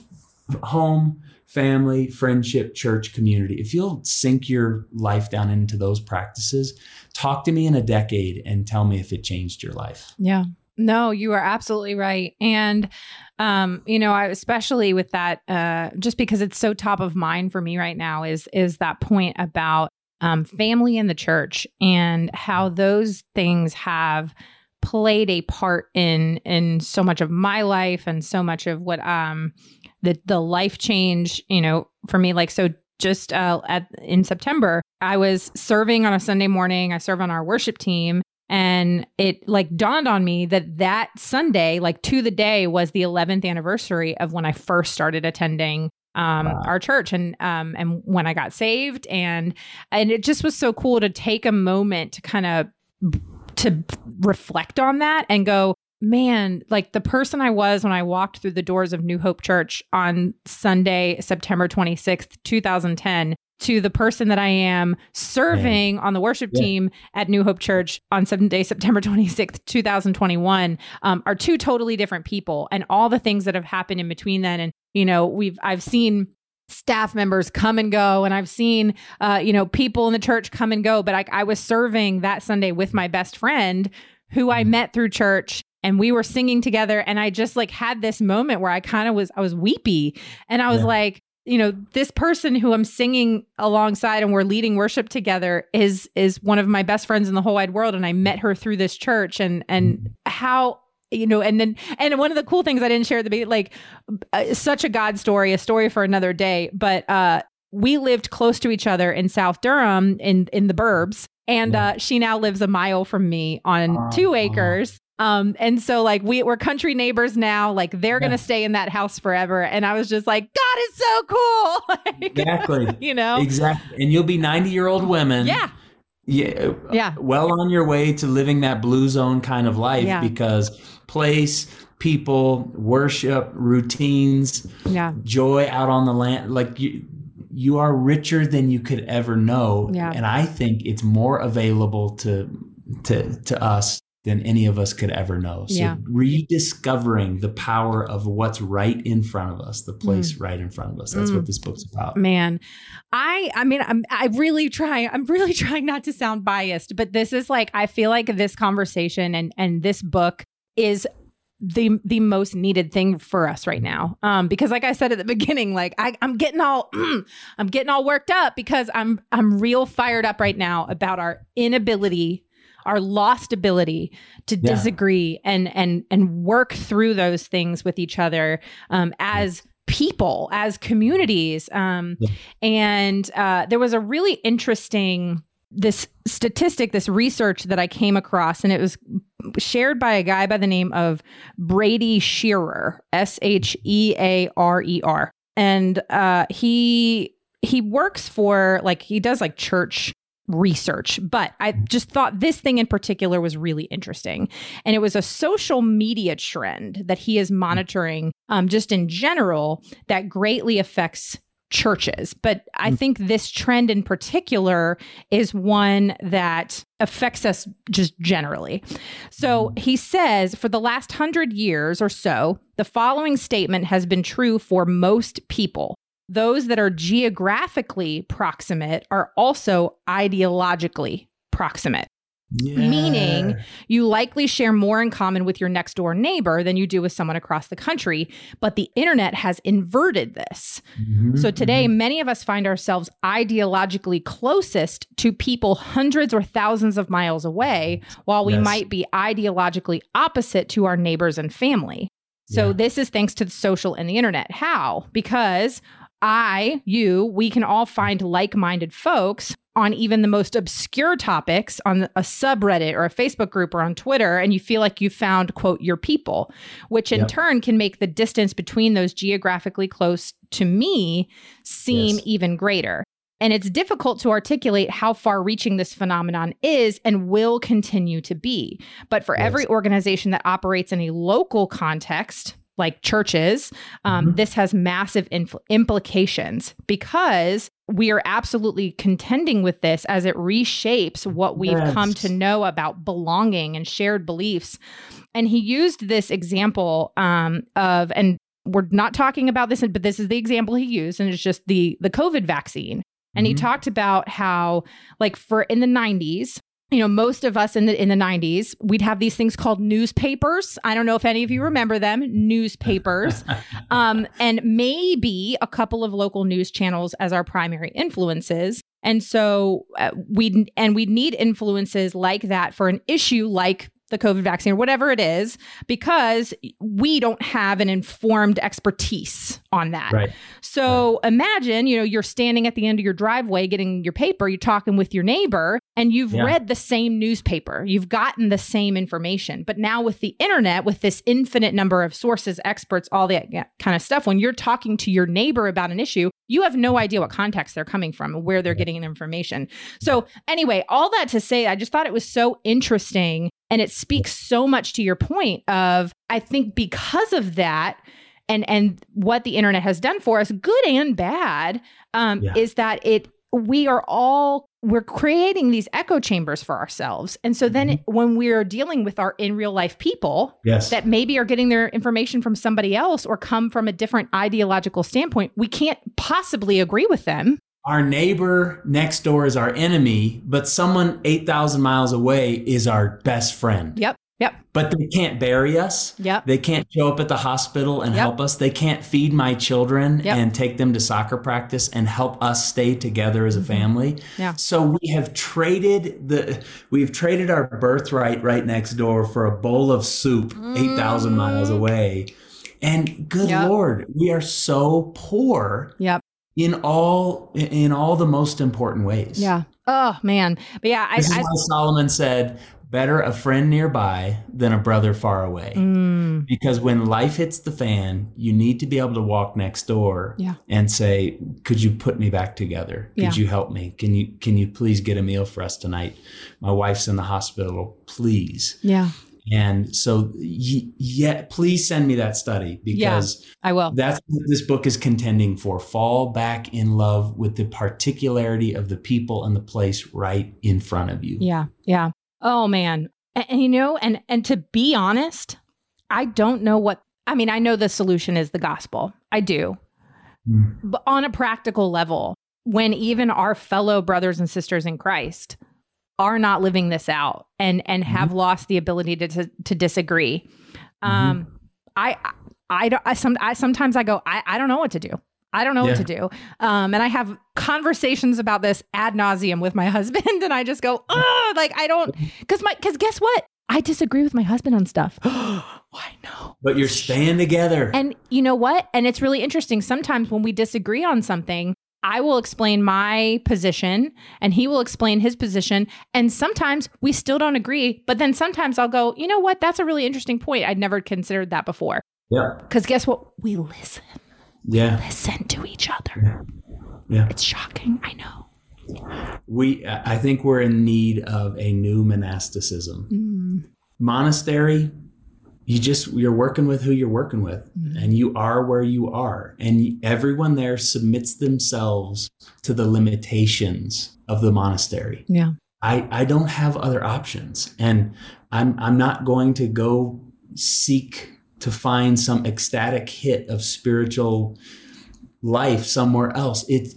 home, family, friendship, church, community, if you'll sink your life down into those practices, talk to me in a decade and tell me if it changed your life. Yeah. No, you are absolutely right. And, I especially with that, just because it's so top of mind for me right now is that point about family and the church and how those things have played a part in so much of my life and so much of what the life change, for me, just in September, I was serving on a Sunday morning. I serve on our worship team. And it dawned on me that Sunday, to the day, was the 11th anniversary of when I first started attending our church and when I got saved. And it just was so cool to take a moment to to reflect on that and go, man, the person I was when I walked through the doors of New Hope Church on Sunday, September 26th, 2010, to the person that I am serving on the worship team at New Hope Church on Sunday, September 26th, 2021, are two totally different people, and all the things that have happened in between then. And, I've seen staff members come and go, and I've seen, people in the church come and go. But I was serving that Sunday with my best friend who I met through church, and we were singing together. And I just had this moment where I was weepy, and I was this person who I'm singing alongside and we're leading worship together is one of my best friends in the whole wide world. And I met her through this church, and how, and one of the cool things I didn't share at the beginning, such a God story, a story for another day. But we lived close to each other in South Durham in the burbs. And she now lives a mile from me on 2 acres. And so we're country neighbors now, they're going to stay in that house forever. And I was just God is so cool. Exactly. Exactly. And you'll be 90-year-old women. Yeah. Yeah. Yeah. Well on your way to living that blue zone kind of life, because place, people, worship, routines, joy out on the land. You are richer than you could ever know. Yeah. And I think it's more available to us than any of us could ever know. So rediscovering the power of what's right in front of us, the place right in front of us. That's what this book's about. Man, I'm really trying not to sound biased, but this is I feel this conversation and this book is the most needed thing for us right now. Because I said at the beginning, I'm getting all worked up because I'm real fired up right now about our inability, our lost ability to disagree and work through those things with each other, as people, as communities. And there was a really interesting, this statistic, this research that I came across, and it was shared by a guy by the name of Brady Shearer, Shearer. And he works for he does church research, but I just thought this thing in particular was really interesting. And it was a social media trend that he is monitoring, just in general, that greatly affects churches. But I think this trend in particular is one that affects us just generally. So he says, for the last 100 years or so, the following statement has been true for most people. Those that are geographically proximate are also ideologically proximate. Yeah. Meaning you likely share more in common with your next door neighbor than you do with someone across the country, but the internet has inverted this. Mm-hmm. So today, many of us find ourselves ideologically closest to people hundreds or thousands of miles away, while we might be ideologically opposite to our neighbors and family. So this is thanks to the social and the internet. How? Because we can all find like-minded folks on even the most obscure topics on a subreddit or a Facebook group or on Twitter, and you feel like you found, quote, your people, which in turn can make the distance between those geographically close to me seem even greater. And it's difficult to articulate how far-reaching this phenomenon is and will continue to be. But for every organization that operates in a local context, like churches, this has massive implications because we are absolutely contending with this as it reshapes what we've come to know about belonging and shared beliefs. And he used this example and we're not talking about this, but this is the example he used, and it's just the COVID vaccine. And he talked about how, like, in the 90s, you know, most of us in the 90s, we'd have these things called newspapers. I don't know if any of you remember them, newspapers, and maybe a couple of local news channels as our primary influences. And so we'd need influences like that for an issue like the COVID vaccine or whatever it is, because we don't have an informed expertise on that. Right. So imagine, you know, you're standing at the end of your driveway getting your paper, you're talking with your neighbor, and you've read the same newspaper, you've gotten the same information. But now with the internet, with this infinite number of sources, experts, all that kind of stuff, when you're talking to your neighbor about an issue, you have no idea what context they're coming from and where they're getting information. So anyway, all that to say, I just thought it was so interesting. And it speaks so much to your point of, I think because of that and what the internet has done for us, good and bad, is that we're creating these echo chambers for ourselves. And so then when we're dealing with our in real life people that maybe are getting their information from somebody else or come from a different ideological standpoint, we can't possibly agree with them. Our neighbor next door is our enemy, but someone 8,000 miles away is our best friend. Yep. But they can't bury us. Yep. They can't show up at the hospital and help us. They can't feed my children and take them to soccer practice and help us stay together as a family. Yeah. So we have traded our birthright right next door for a bowl of soup 8,000 miles away. And good Lord, we are so poor. Yep. In all the most important ways. Yeah. Oh, man. But yeah. This is why Solomon said, better a friend nearby than a brother far away. Mm. Because when life hits the fan, you need to be able to walk next door and say, could you put me back together? Could you help me? Can you please get a meal for us tonight? My wife's in the hospital, please. Yeah. And so, please send me that study, because I will. That's what this book is contending for. Fall back in love with the particularity of the people and the place right in front of you. Yeah. Yeah. Oh, man. And you know, and to be honest, I don't know I know the solution is the gospel. I do. Mm. But on a practical level, when even our fellow brothers and sisters in Christ are not living this out and have lost the ability to disagree. Sometimes I go, I don't know what to do. I don't know what to do. And I have conversations about this ad nauseum with my husband, and I just go, oh, like I don't, because guess what? I disagree with my husband on stuff. I know. But you're staying together. And you know what? And it's really interesting. Sometimes when we disagree on something, I will explain my position and he will explain his position. And sometimes we still don't agree, but then sometimes I'll go, you know what? That's a really interesting point. I'd never considered that before. Yeah. Because guess what? We listen. Yeah. We listen to each other. Yeah. It's shocking. I know. I think we're in need of a new monasticism. Monastery. You're working with who you're working with, and you are where you are, and everyone there submits themselves to the limitations of the monastery. Yeah. I don't have other options, and I'm not going to go seek to find some ecstatic hit of spiritual life somewhere else. It's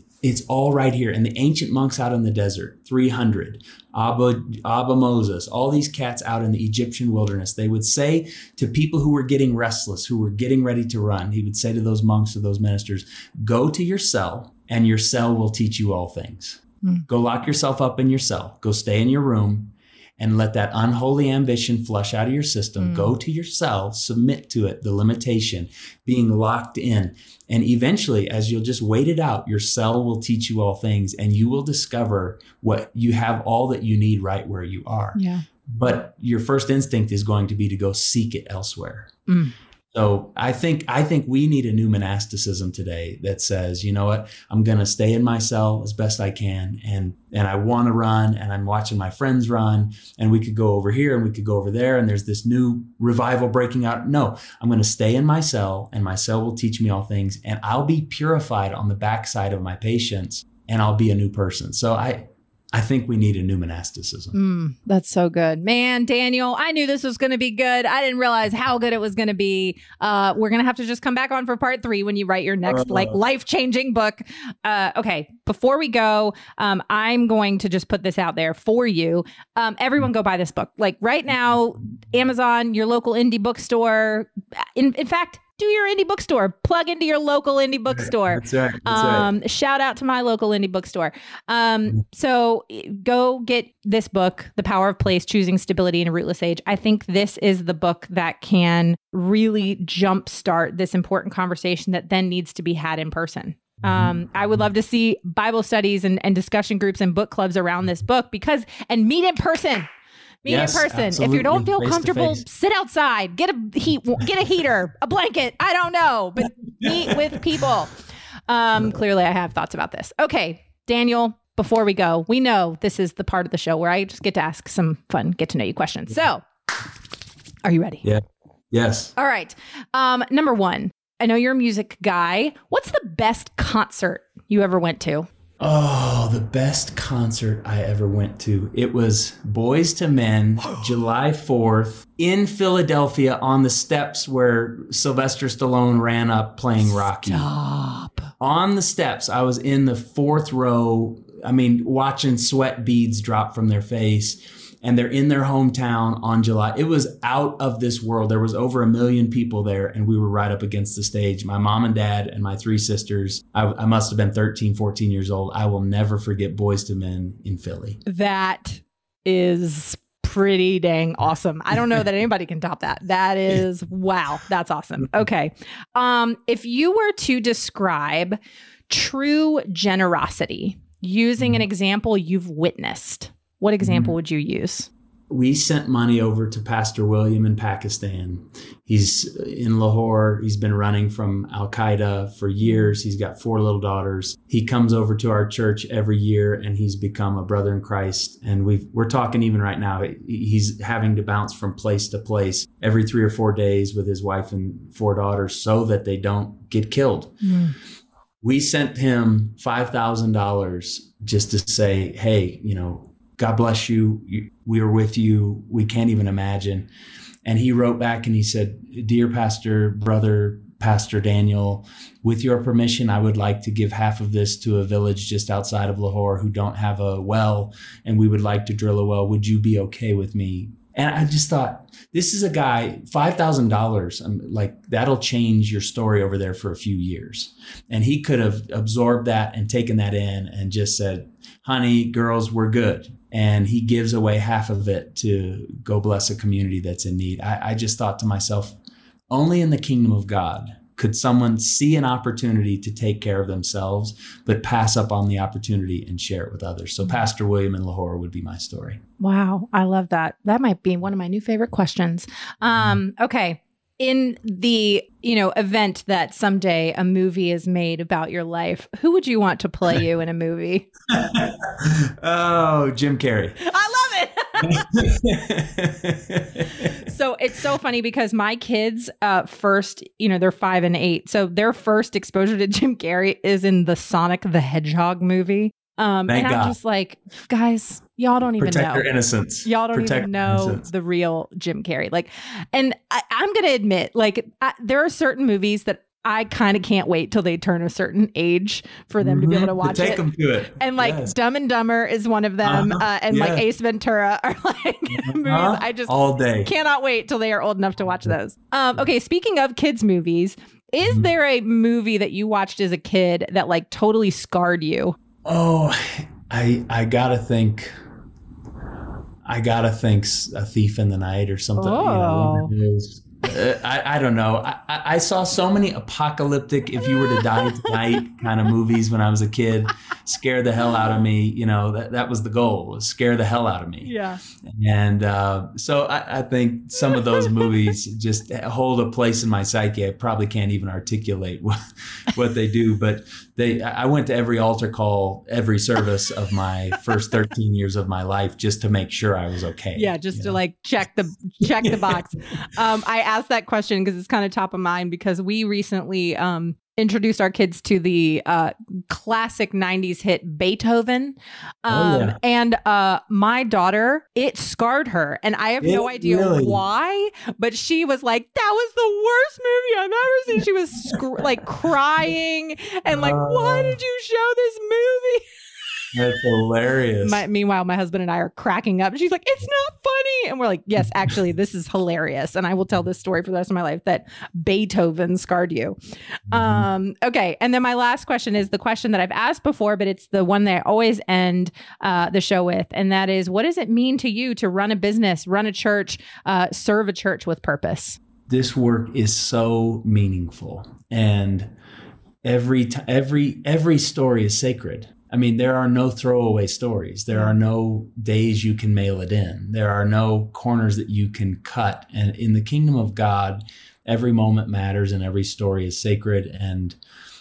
all right here. And the ancient monks out in the desert, 300, Abba Moses, all these cats out in the Egyptian wilderness, they would say to people who were getting restless, who were getting ready to run, he would say to those monks, to those ministers, go to your cell and your cell will teach you all things. Go lock yourself up in your cell. Go stay in your room and let that unholy ambition flush out of your system. Go to yourself, submit to it, the limitation, being locked in. And eventually, as you'll just wait it out, your cell will teach you all things and you will discover what you have, all that you need right where you are. Yeah. But your first instinct is going to be to go seek it elsewhere. Mm. So I think we need a new monasticism today that says, you know what, I'm going to stay in my cell as best I can. And I want to run, and I'm watching my friends run, and we could go over here and we could go over there. And there's this new revival breaking out. No, I'm going to stay in my cell, and my cell will teach me all things, and I'll be purified on the backside of my patience, and I'll be a new person. So I think we need a new monasticism. That's so good. Man, Daniel, I knew this was going to be good. I didn't realize how good it was going to be. We're going to have to just come back on for part 3 when you write your next life-changing book. Okay, before we go, I'm going to just put this out there for you. Everyone go buy this book. Like right now, Amazon, your local indie bookstore. In fact, do your indie bookstore. Plug into your local indie bookstore. That's right. Shout out to my local indie bookstore. So go get this book, The Power of Place, Choosing Stability in a Rootless Age. I think this is the book that can really jumpstart this important conversation that then needs to be had in person. I would love to see Bible studies and discussion groups and book clubs around this book, because, and meet in person. Yes, in person. Absolutely. If you don't feel comfortable, sit outside, get a heater, a blanket. I don't know, but meet with people. Clearly I have thoughts about this. Okay, Daniel, before we go, we know this is the part of the show where I just get to ask some fun, get to know you questions. So are you ready? Yeah. Yes. All right. Number 1, I know you're a music guy. What's the best concert you ever went to? Oh, the best concert I ever went to. It was Boys II Men, July 4th in Philadelphia, on the steps where Sylvester Stallone ran up playing Rocky. Stop. On the steps. I was in the 4th row. I mean, watching sweat beads drop from their face, and they're in their hometown on July. It was out of this world. There was over 1 million people there, and we were right up against the stage. My mom and dad and my 3 sisters. I must have been 13, 14 years old. I will never forget Boys II Men in Philly. That is pretty dang awesome. I don't know that anybody can top that. That is, wow, that's awesome. Okay. If you were to describe true generosity using an example you've witnessed, what example would you use? We sent money over to Pastor William in Pakistan. He's in Lahore. He's been running from Al-Qaeda for years. He's got 4 little daughters. He comes over to our church every year, and he's become a brother in Christ. And we're talking even right now. He's having to bounce from place to place every 3 or 4 days with his wife and 4 daughters so that they don't get killed. Mm. We sent him $5,000 just to say, hey, you know, God bless you. We are with you. We can't even imagine. And he wrote back and he said, dear Pastor, brother, Pastor Daniel, with your permission, I would like to give half of this to a village just outside of Lahore who don't have a well, and we would like to drill a well. Would you be okay with me? And I just thought, this is a guy, $5,000, like that'll change your story over there for a few years. And he could have absorbed that and taken that in and just said, honey, girls, we're good. And he gives away half of it to go bless a community that's in need. I just thought to myself, only in the kingdom of God could someone see an opportunity to take care of themselves, but pass up on the opportunity and share it with others. So Pastor William in Lahore would be my story. Wow. I love that. That might be one of my new favorite questions. Okay. In the, event that someday a movie is made about your life, who would you want to play you in a movie? Oh, Jim Carrey. I love it. So it's so funny because my kids first, they're 5 and 8. So their first exposure to Jim Carrey is in the Sonic the Hedgehog movie. Thank God. I'm just like, guys, y'all don't even protect know your innocence. Y'all don't protect even know innocence. The real Jim Carrey. Like, and I'm going to admit, like, there are certain movies that I kind of can't wait till they turn a certain age for them to be able to watch it. Take them to it. And like Dumb and Dumber is one of them. Like Ace Ventura are like movies. I just all day cannot wait till they are old enough to watch those. Okay. Speaking of kids movies, is there a movie that you watched as a kid that like totally scarred you? Oh, I gotta think. I gotta think A Thief in the Night or something. Oh. You know, I don't know. I saw so many apocalyptic, if you were to die tonight kind of movies when I was a kid, scared the hell out of me. You know, that was the goal, was scare the hell out of me. Yeah. And so I think some of those movies just hold a place in my psyche. I probably can't even articulate what they do, but I went to every altar call, every service of my first 13 years of my life, just to make sure I was okay. Yeah. Just to like check the box. I asked that question because it's kind of top of mind, because we recently introduced our kids to the classic 90s hit Beethoven. And my daughter, it scarred her. And I have no idea why, but she was like, that was the worst movie I've ever seen. She was like crying and like, why did you show this movie? That's hilarious. Meanwhile, my husband and I are cracking up. She's like, it's not funny. And we're like, yes, actually, this is hilarious. And I will tell this story for the rest of my life, that Beethoven scarred you. Mm-hmm. Okay. And then my last question is the question that I've asked before, but it's the one that I always end the show with. And that is, what does it mean to you to run a business, run a church, serve a church with purpose? This work is so meaningful. And every story is sacred. I mean, there are no throwaway stories. There are no days you can mail it in. There are no corners that you can cut. And in the kingdom of God, every moment matters and every story is sacred. And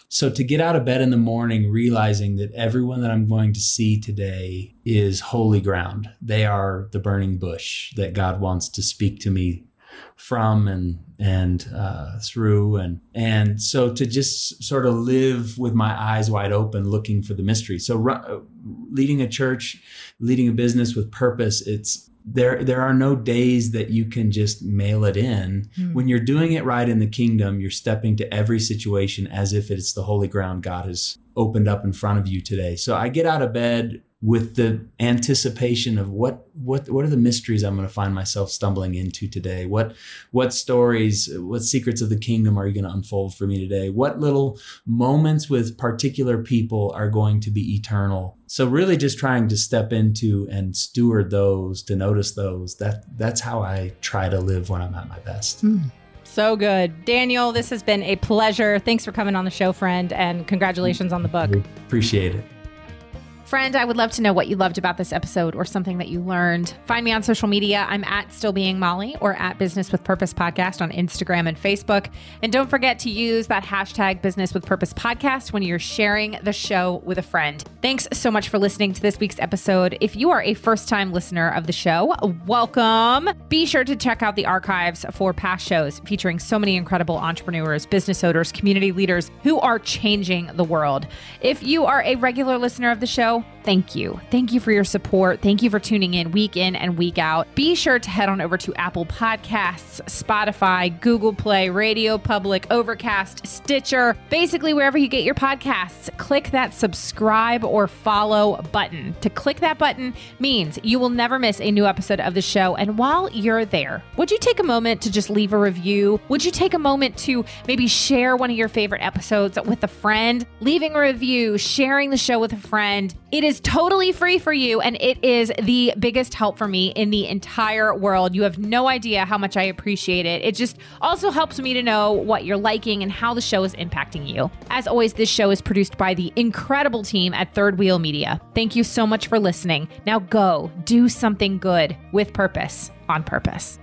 so to get out of bed in the morning, realizing that everyone that I'm going to see today is holy ground. They are the burning bush that God wants to speak to me from and through. And so to just sort of live with my eyes wide open, looking for the mystery. So leading a church, leading a business with purpose, it's there are no days that you can just mail it in. Mm. When you're doing it right in the kingdom, you're stepping to every situation as if it's the holy ground God has opened up in front of you today. So I get out of bed with the anticipation of what are the mysteries I'm going to find myself stumbling into today? What stories, what secrets of the kingdom are you going to unfold for me today? What little moments with particular people are going to be eternal? So really just trying to step into and steward those, to notice those. That's how I try to live when I'm at my best. Mm. So good. Daniel, this has been a pleasure. Thanks for coming on the show, friend, and congratulations on the book. Appreciate it. Friend, I would love to know what you loved about this episode or something that you learned. Find me on social media. I'm at Still Being Molly or at Business with Purpose Podcast on Instagram and Facebook. And don't forget to use that hashtag Business with Purpose Podcast when you're sharing the show with a friend. Thanks so much for listening to this week's episode. If you are a first-time listener of the show, welcome. Be sure to check out the archives for past shows featuring so many incredible entrepreneurs, business owners, community leaders who are changing the world. If you are a regular listener of the show, thank you. Thank you for your support. Thank you for tuning in and week out. Be sure to head on over to Apple Podcasts, Spotify, Google Play, Radio Public, Overcast, Stitcher, basically wherever you get your podcasts. Click that subscribe or follow button. To click that button means you will never miss a new episode of the show. And while you're there, would you take a moment to just leave a review? Would you take a moment to maybe share one of your favorite episodes with a friend? Leaving a review, sharing the show with a friend, it is totally free for you, and it is the biggest help for me in the entire world. You have no idea how much I appreciate it. It just also helps me to know what you're liking and how the show is impacting you. As always, this show is produced by the incredible team at Third Wheel Media. Thank you so much for listening. Now go do something good with purpose, on purpose.